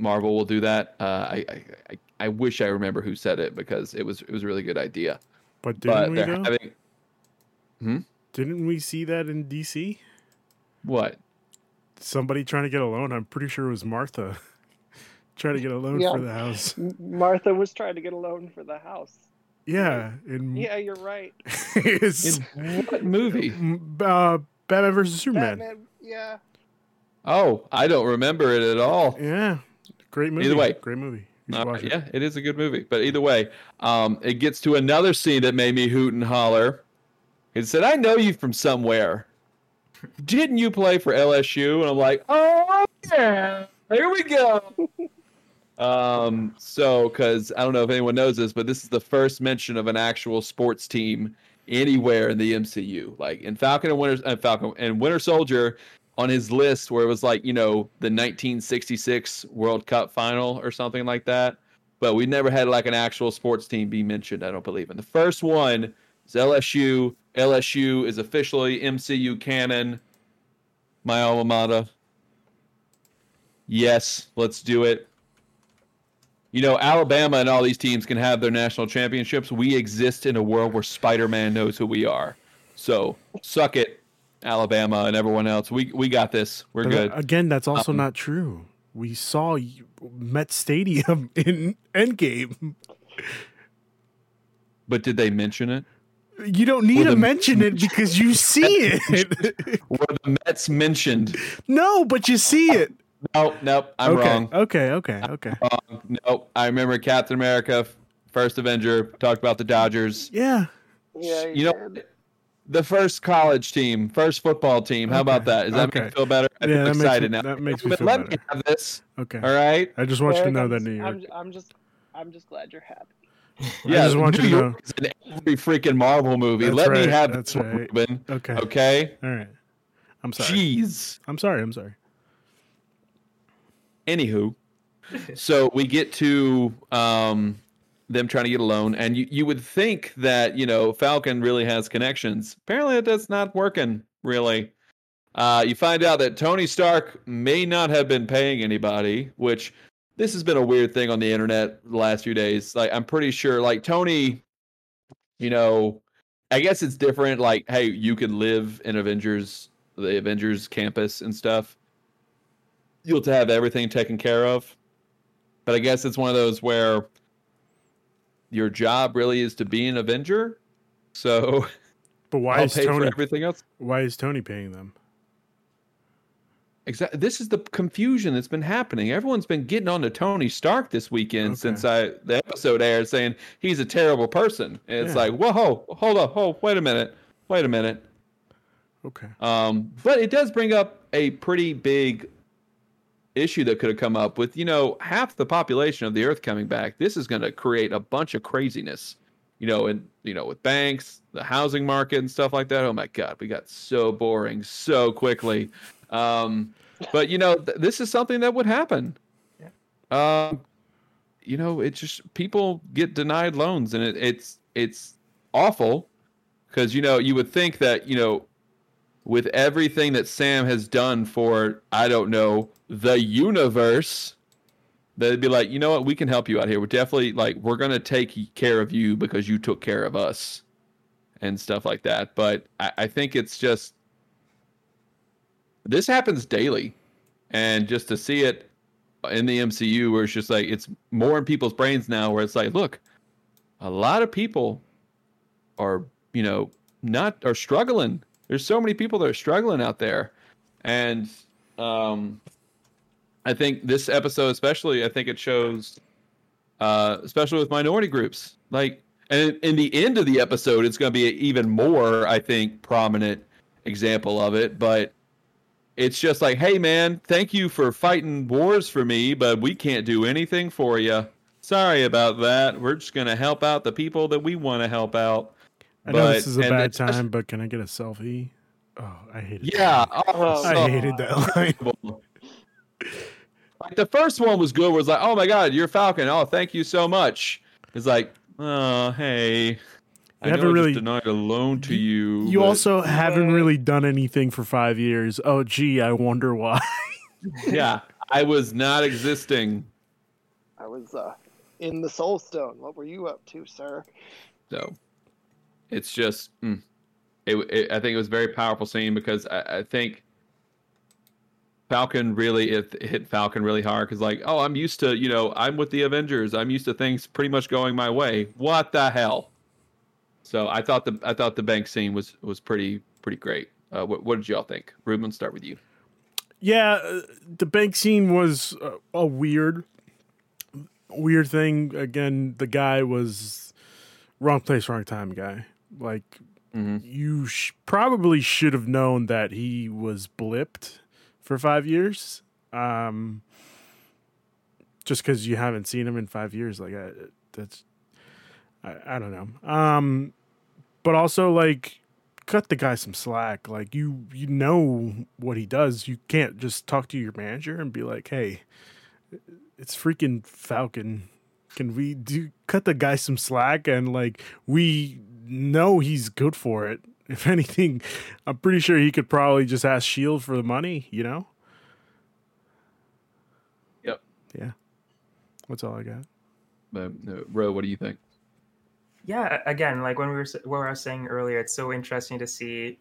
Marvel will do that. I wish I remember who said it, because it was a really good idea. But didn't we see that in DC? What? Somebody trying to get a loan. I'm pretty sure it was Martha trying to get a loan for the house. Martha was trying to get a loan for the house. Yeah. Yeah, you're right. In what movie? Batman versus Superman. Batman, yeah. Oh, I don't remember it at all. Yeah, great movie. Either way, great movie. Yeah, it is a good movie. But either way, it gets to another scene that made me hoot and holler. It said, "I know you from somewhere. Didn't you play for LSU?" And I'm like, "Oh yeah, here we go." So, because I don't know if anyone knows this, but this is the first mention of an actual sports team anywhere in the MCU. Like in Falcon and Winter Soldier, on his list where it was like, you know, the 1966 World Cup final or something like that. But we never had like an actual sports team be mentioned, I don't believe. And the first one is LSU. LSU is officially MCU canon. My alma mater. Yes, let's do it. You know, Alabama and all these teams can have their national championships. We exist in a world where Spider-Man knows who we are. So, suck it, Alabama and everyone else. We got this. We're good. Again, that's also not true. We saw Met Stadium in Endgame. But did they mention it? You don't need to mention it because you see it. Were the Mets mentioned? No, but you see it. No, I'm wrong. Okay. No, I remember Captain America, First Avenger, talked about the Dodgers. Yeah. You know, the first college team, first football team. How about that? Does that make you feel better? I'm excited now. That makes me feel better. Let me have this. Okay. All right. I just want you to know that New York. I'm just glad you're happy. Yeah, I just want you to know. It's in every freaking Marvel movie. Let me have this, Ruben. Okay. All right. I'm sorry. Jeez. I'm sorry. Anywho, so we get to them trying to get a loan, and you would think that, you know, Falcon really has connections. Apparently, that's not working, really. You find out that Tony Stark may not have been paying anybody, which this has been a weird thing on the internet the last few days. Like, I'm pretty sure, like, Tony, you know, I guess it's different. Like, hey, you can live in the Avengers campus and stuff. You'll have everything taken care of. But I guess it's one of those where your job really is to be an Avenger. So, but why I'll is pay Tony for everything else? Why is Tony paying them? Exactly. This is the confusion that's been happening. Everyone's been getting on to Tony Stark this weekend since the episode aired, saying he's a terrible person. And it's like, whoa, hold up, wait a minute. Okay. But it does bring up a pretty big issue that could have come up with, you know, half the population of the earth coming back. This is going to create a bunch of craziness, you know, and, you know, with banks, the housing market and stuff like that. Oh my God, we got so boring so quickly. But you know, this is something that would happen. You know, it's just, people get denied loans, and it's awful because, you know, you would think that, you know, with everything that Sam has done for, I don't know, the universe, they'd be like, you know what, we can help you out here. We're definitely like, we're going to take care of you because you took care of us and stuff like that. But I think it's just, this happens daily. And just to see it in the MCU where it's just like, it's more in people's brains now, where it's like, look, a lot of people are, you know, are struggling. There's so many people that are struggling out there. And I think this episode especially, I think it shows, especially with minority groups. Like, and in the end of the episode, it's going to be an even more, I think, prominent example of it. But it's just like, hey, man, thank you for fighting wars for me, but we can't do anything for you. Sorry about that. We're just going to help out the people that we want to help out. I know this is a bad time, but can I get a selfie? Oh, I hated it. Yeah. I hated that line. Like, the first one was good, where it's like, oh my God, you're Falcon. Oh, thank you so much. It's like, oh, hey. I haven't really denied a loan to you. You also haven't really done anything for 5 years. Oh, gee, I wonder why. Yeah. I was not existing. I was in the Soul Stone. What were you up to, sir? So. It's just, I think it was a very powerful scene because I think Falcon really, it hit Falcon really hard because, like, oh, I'm used to, you know, I'm with the Avengers. I'm used to things pretty much going my way. What the hell? So I thought the bank scene was pretty great. What did y'all think? Ruben, start with you. Yeah, the bank scene was a weird thing. Again, the guy was wrong place, wrong time guy. Like, you probably should have known that he was blipped for 5 years. Just because you haven't seen him in 5 years, like I don't know. But also, like, cut the guy some slack. Like, you know what he does. You can't just talk to your manager and be like, hey, it's freaking Falcon. Can we cut the guy some slack? And, like, we know he's good for it. If anything, I'm pretty sure he could probably just ask S.H.I.E.L.D. for the money, you know? Yep. Yeah. That's all I got. Ro, what do you think? Yeah, again, like when I was saying earlier, it's so interesting to see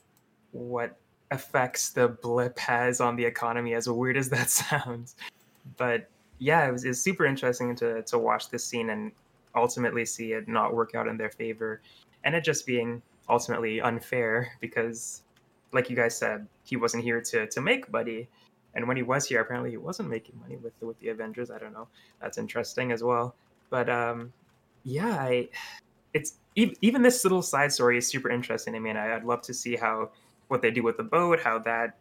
what effects the blip has on the economy, as weird as that sounds. But yeah, it was super interesting to watch this scene and ultimately see it not work out in their favor, and it just being ultimately unfair because, like you guys said, he wasn't here to make money, and when he was here, apparently he wasn't making money with the Avengers. I don't know. That's interesting as well. But yeah, it's even this little side story is super interesting. I mean, I'd love to see what they do with the boat, how that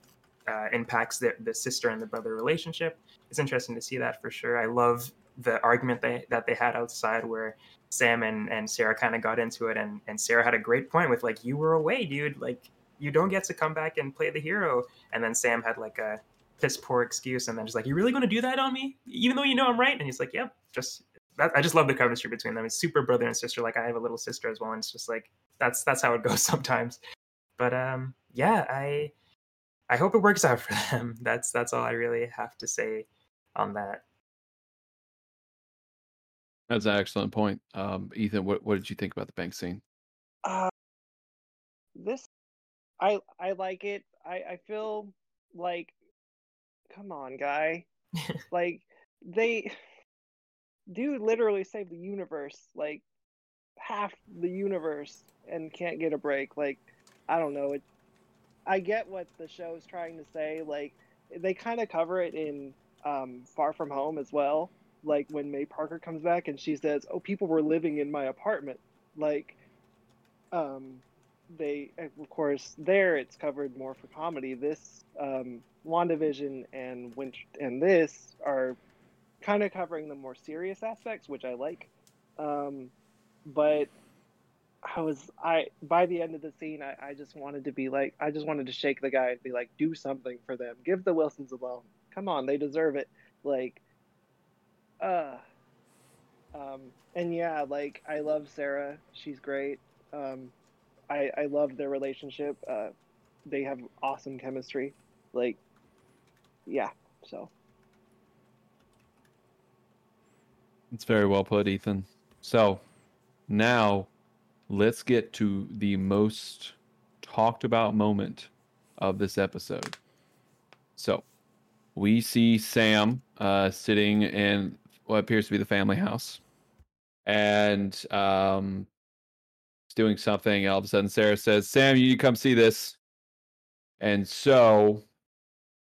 impacts the sister and the brother relationship. It's interesting to see that for sure. I love the argument that they had outside where Sam and Sarah kind of got into it, and Sarah had a great point with, like, you were away, dude. Like, you don't get to come back and play the hero. And then Sam had, like, a piss poor excuse, and then just like, you really going to do that on me? Even though you know I'm right? And he's like, yep, just... I just love the chemistry between them. It's super brother and sister. Like, I have a little sister as well, and it's just like that's how it goes sometimes. But yeah, I hope it works out for them. That's all I really have to say on that. That's an excellent point, Ethan. What did you think about the bank scene? I like it. I feel like, come on, guy, like they. Dude literally saved the universe, like half the universe, and can't get a break. Like, I don't know. I get what the show is trying to say. Like, they kind of cover it in Far From Home as well. Like, when May Parker comes back and she says, "Oh, people were living in my apartment." Like, they, of course, there it's covered more for comedy. This WandaVision and Winter and this are kind of covering the more serious aspects, which I like. But by the end of the scene, I just wanted to be like, I just wanted to shake the guy and be like, do something for them. Give the Wilsons a loan. Come on, they deserve it. Like, and yeah, like, I love Sarah. She's great. I love their relationship. They have awesome chemistry. Like, yeah, so. It's very well put, Ethan. So now let's get to the most talked about moment of this episode. So we see Sam sitting in what appears to be the family house, and doing something. All of a sudden, Sarah says, "Sam, you need to come see this." And so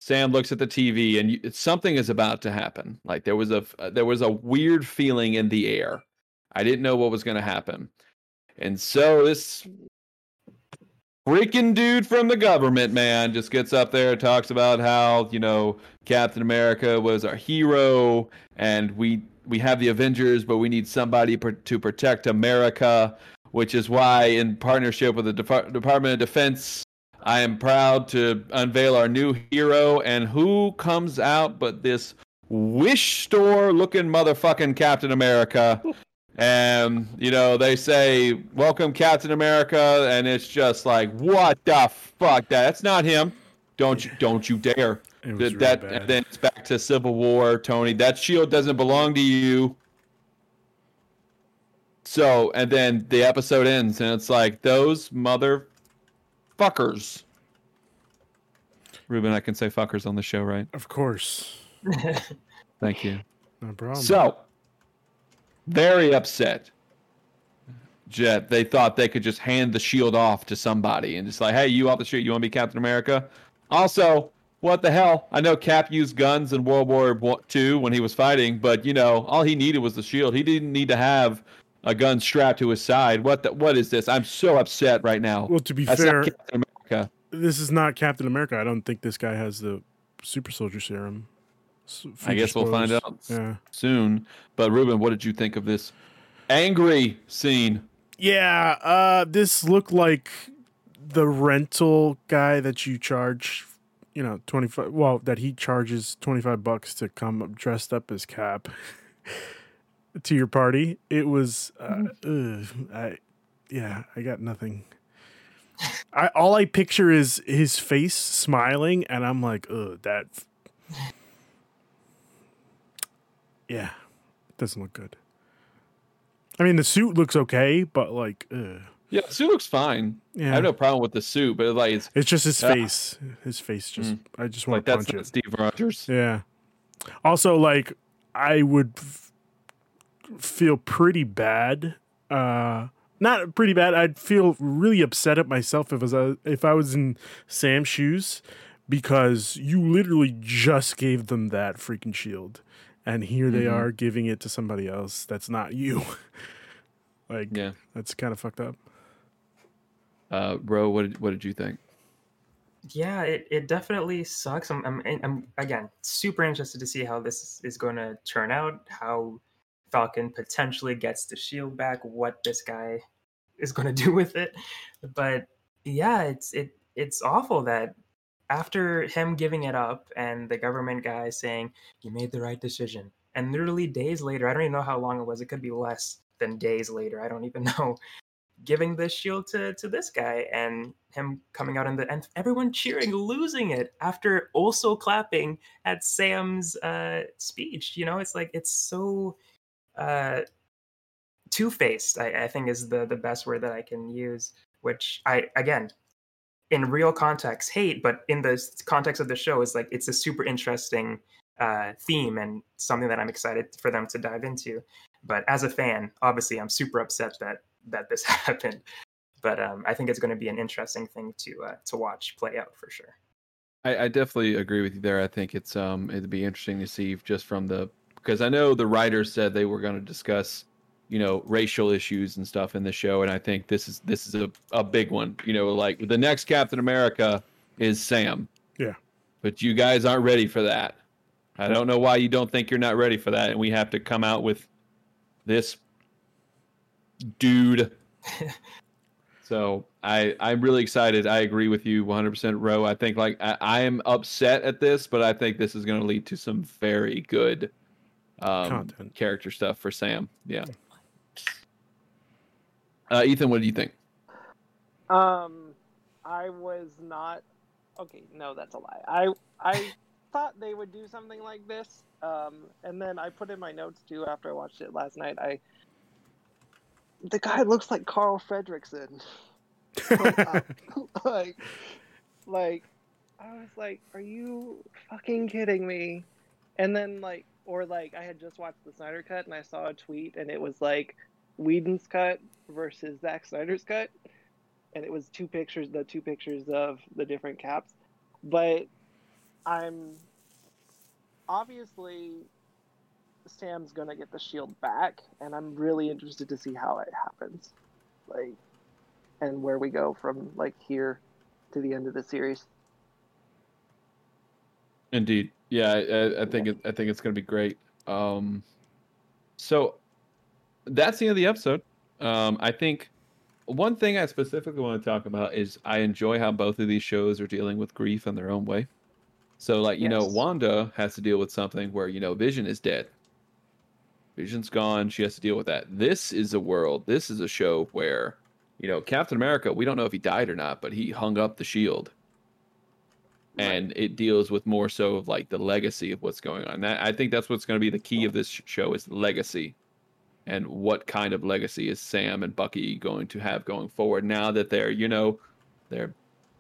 Sam looks at the TV, and something is about to happen. Like, there was a weird feeling in the air. I didn't know what was going to happen. And so this freaking dude from the government, man, just gets up there and talks about how, you know, Captain America was our hero, and we have the Avengers, but we need somebody to protect America, which is why, in partnership with the Department of Defense, I am proud to unveil our new hero. And who comes out but this wish store looking motherfucking Captain America. And, you know, they say, "Welcome, Captain America." And it's just like, what the fuck? That's not him. Don't you dare. That really, and then it's back to Civil War, Tony. That shield doesn't belong to you. So, and then the episode ends, and it's like, those motherfuckers. Fuckers. Ruben, I can say fuckers on the show, right? Of course. Thank you. No problem. So, very upset. Jet, they thought they could just hand the shield off to somebody and just like, "Hey, you off the street, you want to be Captain America?" Also, what the hell? I know Cap used guns in World War II when he was fighting, but, you know, all he needed was the shield. He didn't need to have a gun strapped to his side. What is this? I'm so upset right now. Well, to be fair, Captain America. This is not Captain America. I don't think this guy has the super soldier serum. I guess spoilers. We'll find out soon. But Ruben, what did you think of this angry scene? Yeah, this looked like the rental guy that you charge, you know, 25, well, that he charges $25 to come dressed up as Cap to your party. It was, I got nothing. All I picture is his face smiling, and I'm like, ugh, that. Yeah, it doesn't look good. I mean, the suit looks okay, but like, ugh. Yeah, the suit looks fine. Yeah. I have no problem with the suit, but like, it's just his face. His face just. I just want to punch it. That's Steve Rogers. Yeah. Also, like, I would feel pretty bad. Not pretty bad. I'd feel really upset at myself if I was in Sam's shoes, because you literally just gave them that freaking shield, and here they are giving it to somebody else that's not you. Like, yeah, that's kind of fucked up. Ro, what did you think? Yeah, it definitely sucks. I'm again super interested to see how this is going to turn out. How Falcon potentially gets the shield back, what this guy is going to do with it. But yeah, it's awful that after him giving it up and the government guy saying you made the right decision, and literally days later, I don't even know how long it was, it could be less than days later, I don't even know, giving this shield to this guy, and him coming out in the end, everyone cheering, losing it after also clapping at Sam's speech. You know, it's like, it's so two-faced, I think is the best word that I can use, which I, again, in real context, hate, but in the context of the show, is like, it's a super interesting theme and something that I'm excited for them to dive into. But as a fan, obviously, I'm super upset that this happened. But I think it's going to be an interesting thing to watch play out for sure. I definitely agree with you there. I think it's it'd be interesting to see just from the, because I know the writers said they were going to discuss, you know, racial issues and stuff in the show, and I think this is a big one. You know, like the next Captain America is Sam. Yeah. But you guys aren't ready for that. I don't know why you don't think you're not ready for that, and we have to come out with this dude. So I'm really excited. I agree with you 100%, Ro. I think like I am upset at this, but I think this is going to lead to some very good character stuff for Sam. Yeah. Ethan, what do you think? I was not. Okay, no, that's a lie. I thought they would do something like this. And then I put in my notes too after I watched it last night. The guy looks like Carl Fredrickson. like I was like, are you fucking kidding me? And then I had just watched the Snyder Cut and I saw a tweet and it was like Whedon's cut versus Zack Snyder's cut, and it was two pictures of the different Caps. But I'm obviously Sam's going to get the shield back, and I'm really interested to see how it happens. Like, and where we go from like here to the end of the series. Indeed. Yeah, I think it's going to be great. So that's the end of the episode. I think one thing I specifically want to talk about is I enjoy how both of these shows are dealing with grief in their own way. So like, you know, Wanda has to deal with something where, you know, Vision is dead. Vision's gone. She has to deal with that. This is a world. This is a show where, you know, Captain America, we don't know if he died or not, but he hung up the shield. Right. And it deals with more so of like the legacy of what's going on. That, I think that's what's going to be the key of this show is legacy. And what kind of legacy is Sam and Bucky going to have going forward now that they're, you know, their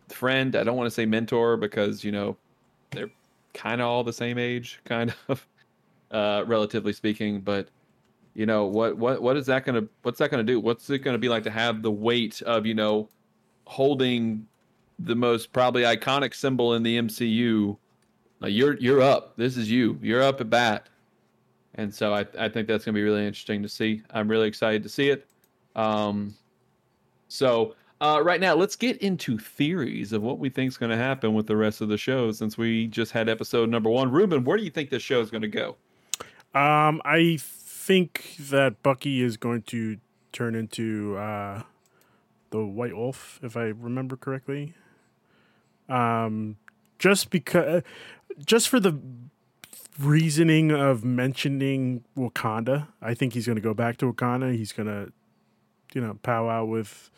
friend. I don't want to say mentor because, you know, they're kind of all the same age, kind of, relatively speaking. But you know, what's that gonna do? What's it gonna be like to have the weight of, you know, holding the most probably iconic symbol in the MCU? Like, you're up. This is you. You're up at bat. And so I think that's gonna be really interesting to see. I'm really excited to see it. Right now, let's get into theories of what we think is going to happen with the rest of the show, since we just had episode number 1. Ruben, where do you think this show is going to go? I think that Bucky is going to turn into the White Wolf, if I remember correctly. Just because, just for the reasoning of mentioning Wakanda, I think he's going to go back to Wakanda. He's going to, you know, powwow with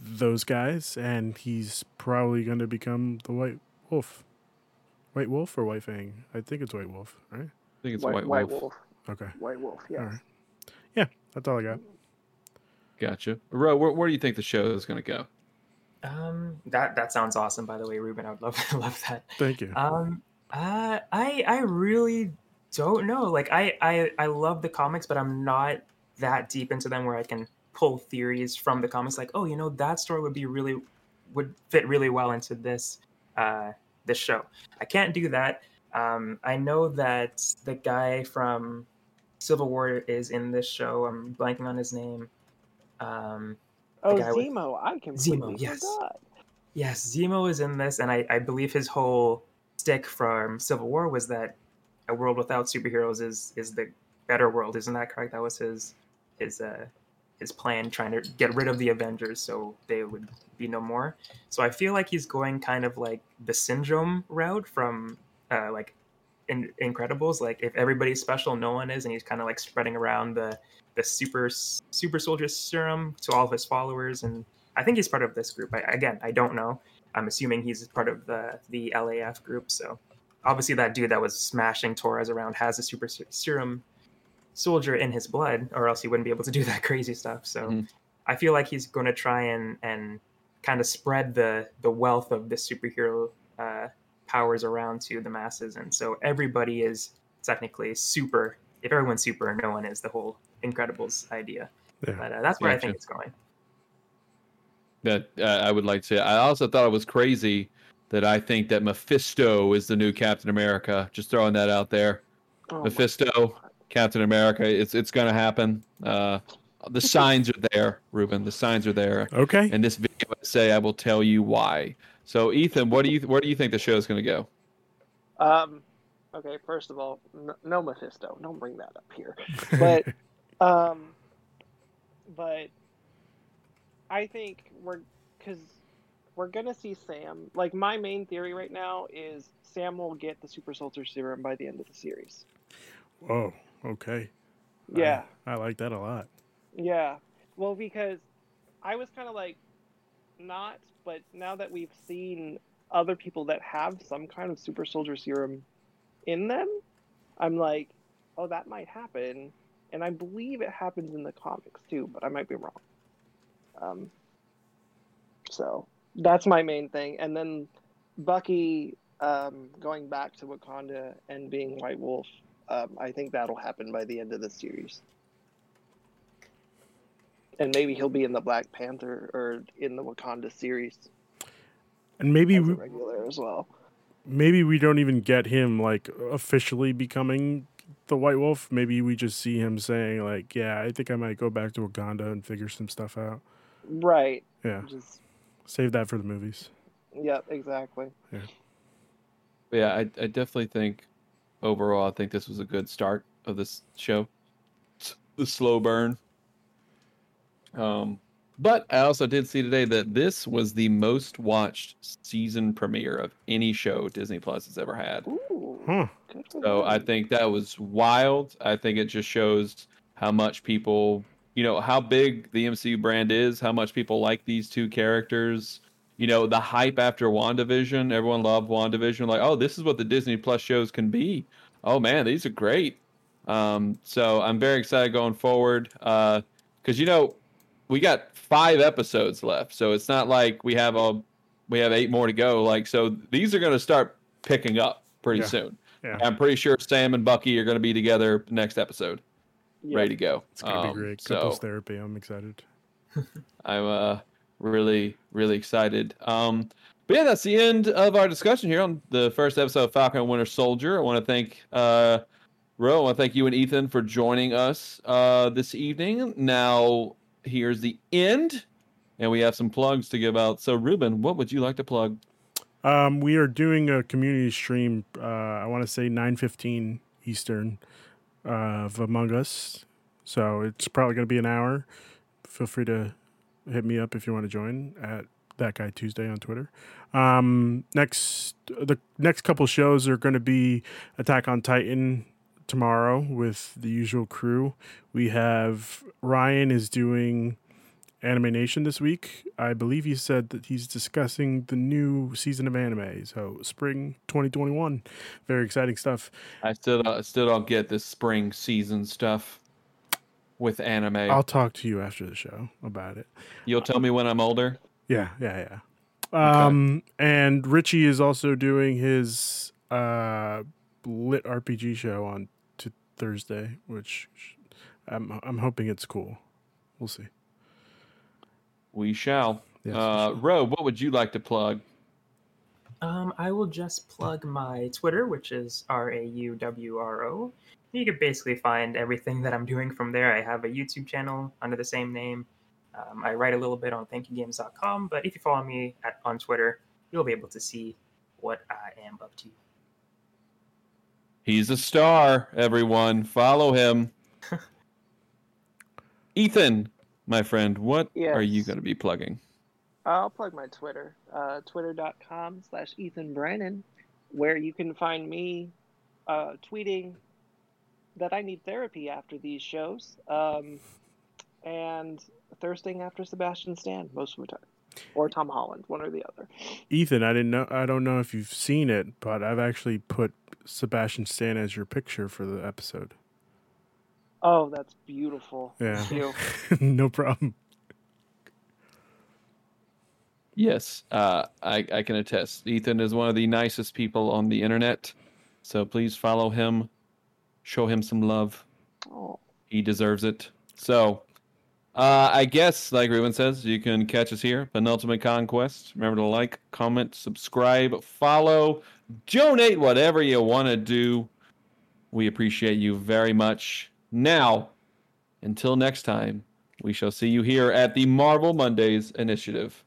those guys, and he's probably going to become the White Wolf. White Wolf or White Fang? I think it's White Wolf, right? I think it's White Wolf. Okay. White Wolf, yes. All right. Yeah, that's all I got. Gotcha. Ro, where do you think the show is going to go? That sounds awesome, by the way, Ruben. I would love that. Thank you. I really don't know. Like, I love the comics, but I'm not that deep into them where I can pull theories from the comics. Like, oh, you know, that story would fit really well into this this show. I can't do that. I know that the guy from Civil War is in this show. I'm blanking on his name. Zemo. I completely forgot. Yes, Zemo is in this, and I believe his whole stick from Civil War was that a world without superheroes is the better world. Isn't that correct? That was his plan, trying to get rid of the Avengers so they would be no more. So I feel like he's going kind of like the Syndrome route from like Incredibles. Like, if everybody's special, no one is, and he's kind of like spreading around the super soldier serum to all of his followers. And I think he's part of this group. I don't know. I'm assuming he's part of the LAF group. So obviously that dude that was smashing Torres around has a super serum soldier in his blood, or else he wouldn't be able to do that crazy stuff. So I feel like he's going to try and kind of spread the wealth of the superhero powers around to the masses. And so everybody is technically super. If everyone's super, no one is, the whole Incredibles idea. Yeah. But that's where I think it's going. That I would like to say. I also thought it was crazy that I think that Mephisto is the new Captain America. Just throwing that out there. Oh, Mephisto, Captain America. It's going to happen. The signs are there, Ruben. The signs are there. Okay. And this video essay, I will tell you why. So, Ethan, where do you think the show is going to go? Okay. First of all, no Mephisto. Don't bring that up here. But I think we're gonna see Sam. Like, my main theory right now is Sam will get the super soldier serum by the end of the series. Oh, okay. Yeah, I like that a lot. Yeah, well, because I was kind of like, not, but now that we've seen other people that have some kind of super soldier serum in them, I'm like, oh, that might happen, and I believe it happens in the comics too, but I might be wrong. So that's my main thing. And then Bucky going back to Wakanda and being White Wolf, I think that'll happen by the end of the series. And maybe he'll be in the Black Panther or in the Wakanda series. And maybe we, regular as well. Maybe we don't even get him like officially becoming the White Wolf. Maybe we just see him saying like, yeah, I think I might go back to Wakanda and figure some stuff out. Right. Yeah. Just save that for the movies. Yep, exactly. Yeah. Yeah, I definitely think overall I think this was a good start of this show. The slow burn. But I also did see today that this was the most watched season premiere of any show Disney Plus has ever had. Ooh. Huh. So I think that was wild. I think it just shows how much people, you know, how big the MCU brand is, how much people like these two characters. You know, the hype after WandaVision, everyone loved WandaVision. Like, oh, this is what the Disney Plus shows can be. Oh man, these are great. So I'm very excited going forward. 'Cause you know, we got 5 episodes left, so it's not like we have 8 more to go. Like, so these are going to start picking up pretty soon. Yeah. I'm pretty sure Sam and Bucky are going to be together next episode, ready to go. It's going to be great. Couples therapy. I'm excited. I'm really, really excited. But yeah, that's the end of our discussion here on the first episode of Falcon and Winter Soldier. I want to thank Ro. I want to thank you and Ethan for joining us this evening. Now, here's the end, and we have some plugs to give out. So, Ruben, what would you like to plug? We are doing a community stream, I want to say 9:15 Eastern, of Among Us. So it's probably going to be an hour. Feel free to hit me up if you want to join at That Guy Tuesday on Twitter. The next couple shows are going to be Attack on Titan tomorrow with the usual crew. We have Ryan is doing Anime Nation this week. I believe he said that he's discussing the new season of anime. So spring 2021, very exciting stuff. I still don't get this spring season stuff with anime. I'll talk to you after the show about it. You'll tell me when I'm older. Yeah. Okay. And Richie is also doing his lit RPG show on Thursday, which I'm hoping it's cool. We'll see. We shall. Yes, we shall. Ro, what would you like to plug? I will just plug my Twitter, which is RAUWRO. You can basically find everything that I'm doing from there. I have a YouTube channel under the same name. I write a little bit on ThankYouGames.com, but if you follow me on Twitter, you'll be able to see what I am up to. He's a star, everyone. Follow him. Ethan, my friend, what are you going to be plugging? I'll plug my Twitter, twitter.com/Ethan Brannon, where you can find me tweeting that I need therapy after these shows. And thirsting after Sebastian Stan most of the time, or Tom Holland, one or the other. Ethan, I don't know if you've seen it, but I've actually put Sebastian Stan as your picture for the episode. Oh, that's beautiful. Yeah. Thank you. No problem. Yes, I can attest. Ethan is one of the nicest people on the internet, so please follow him. Show him some love. Oh. He deserves it. So... I guess, like Ruben says, you can catch us here, Penultimate Conquest. Remember to like, comment, subscribe, follow, donate, whatever you want to do. We appreciate you very much. Now, until next time, we shall see you here at the Marvel Mondays Initiative.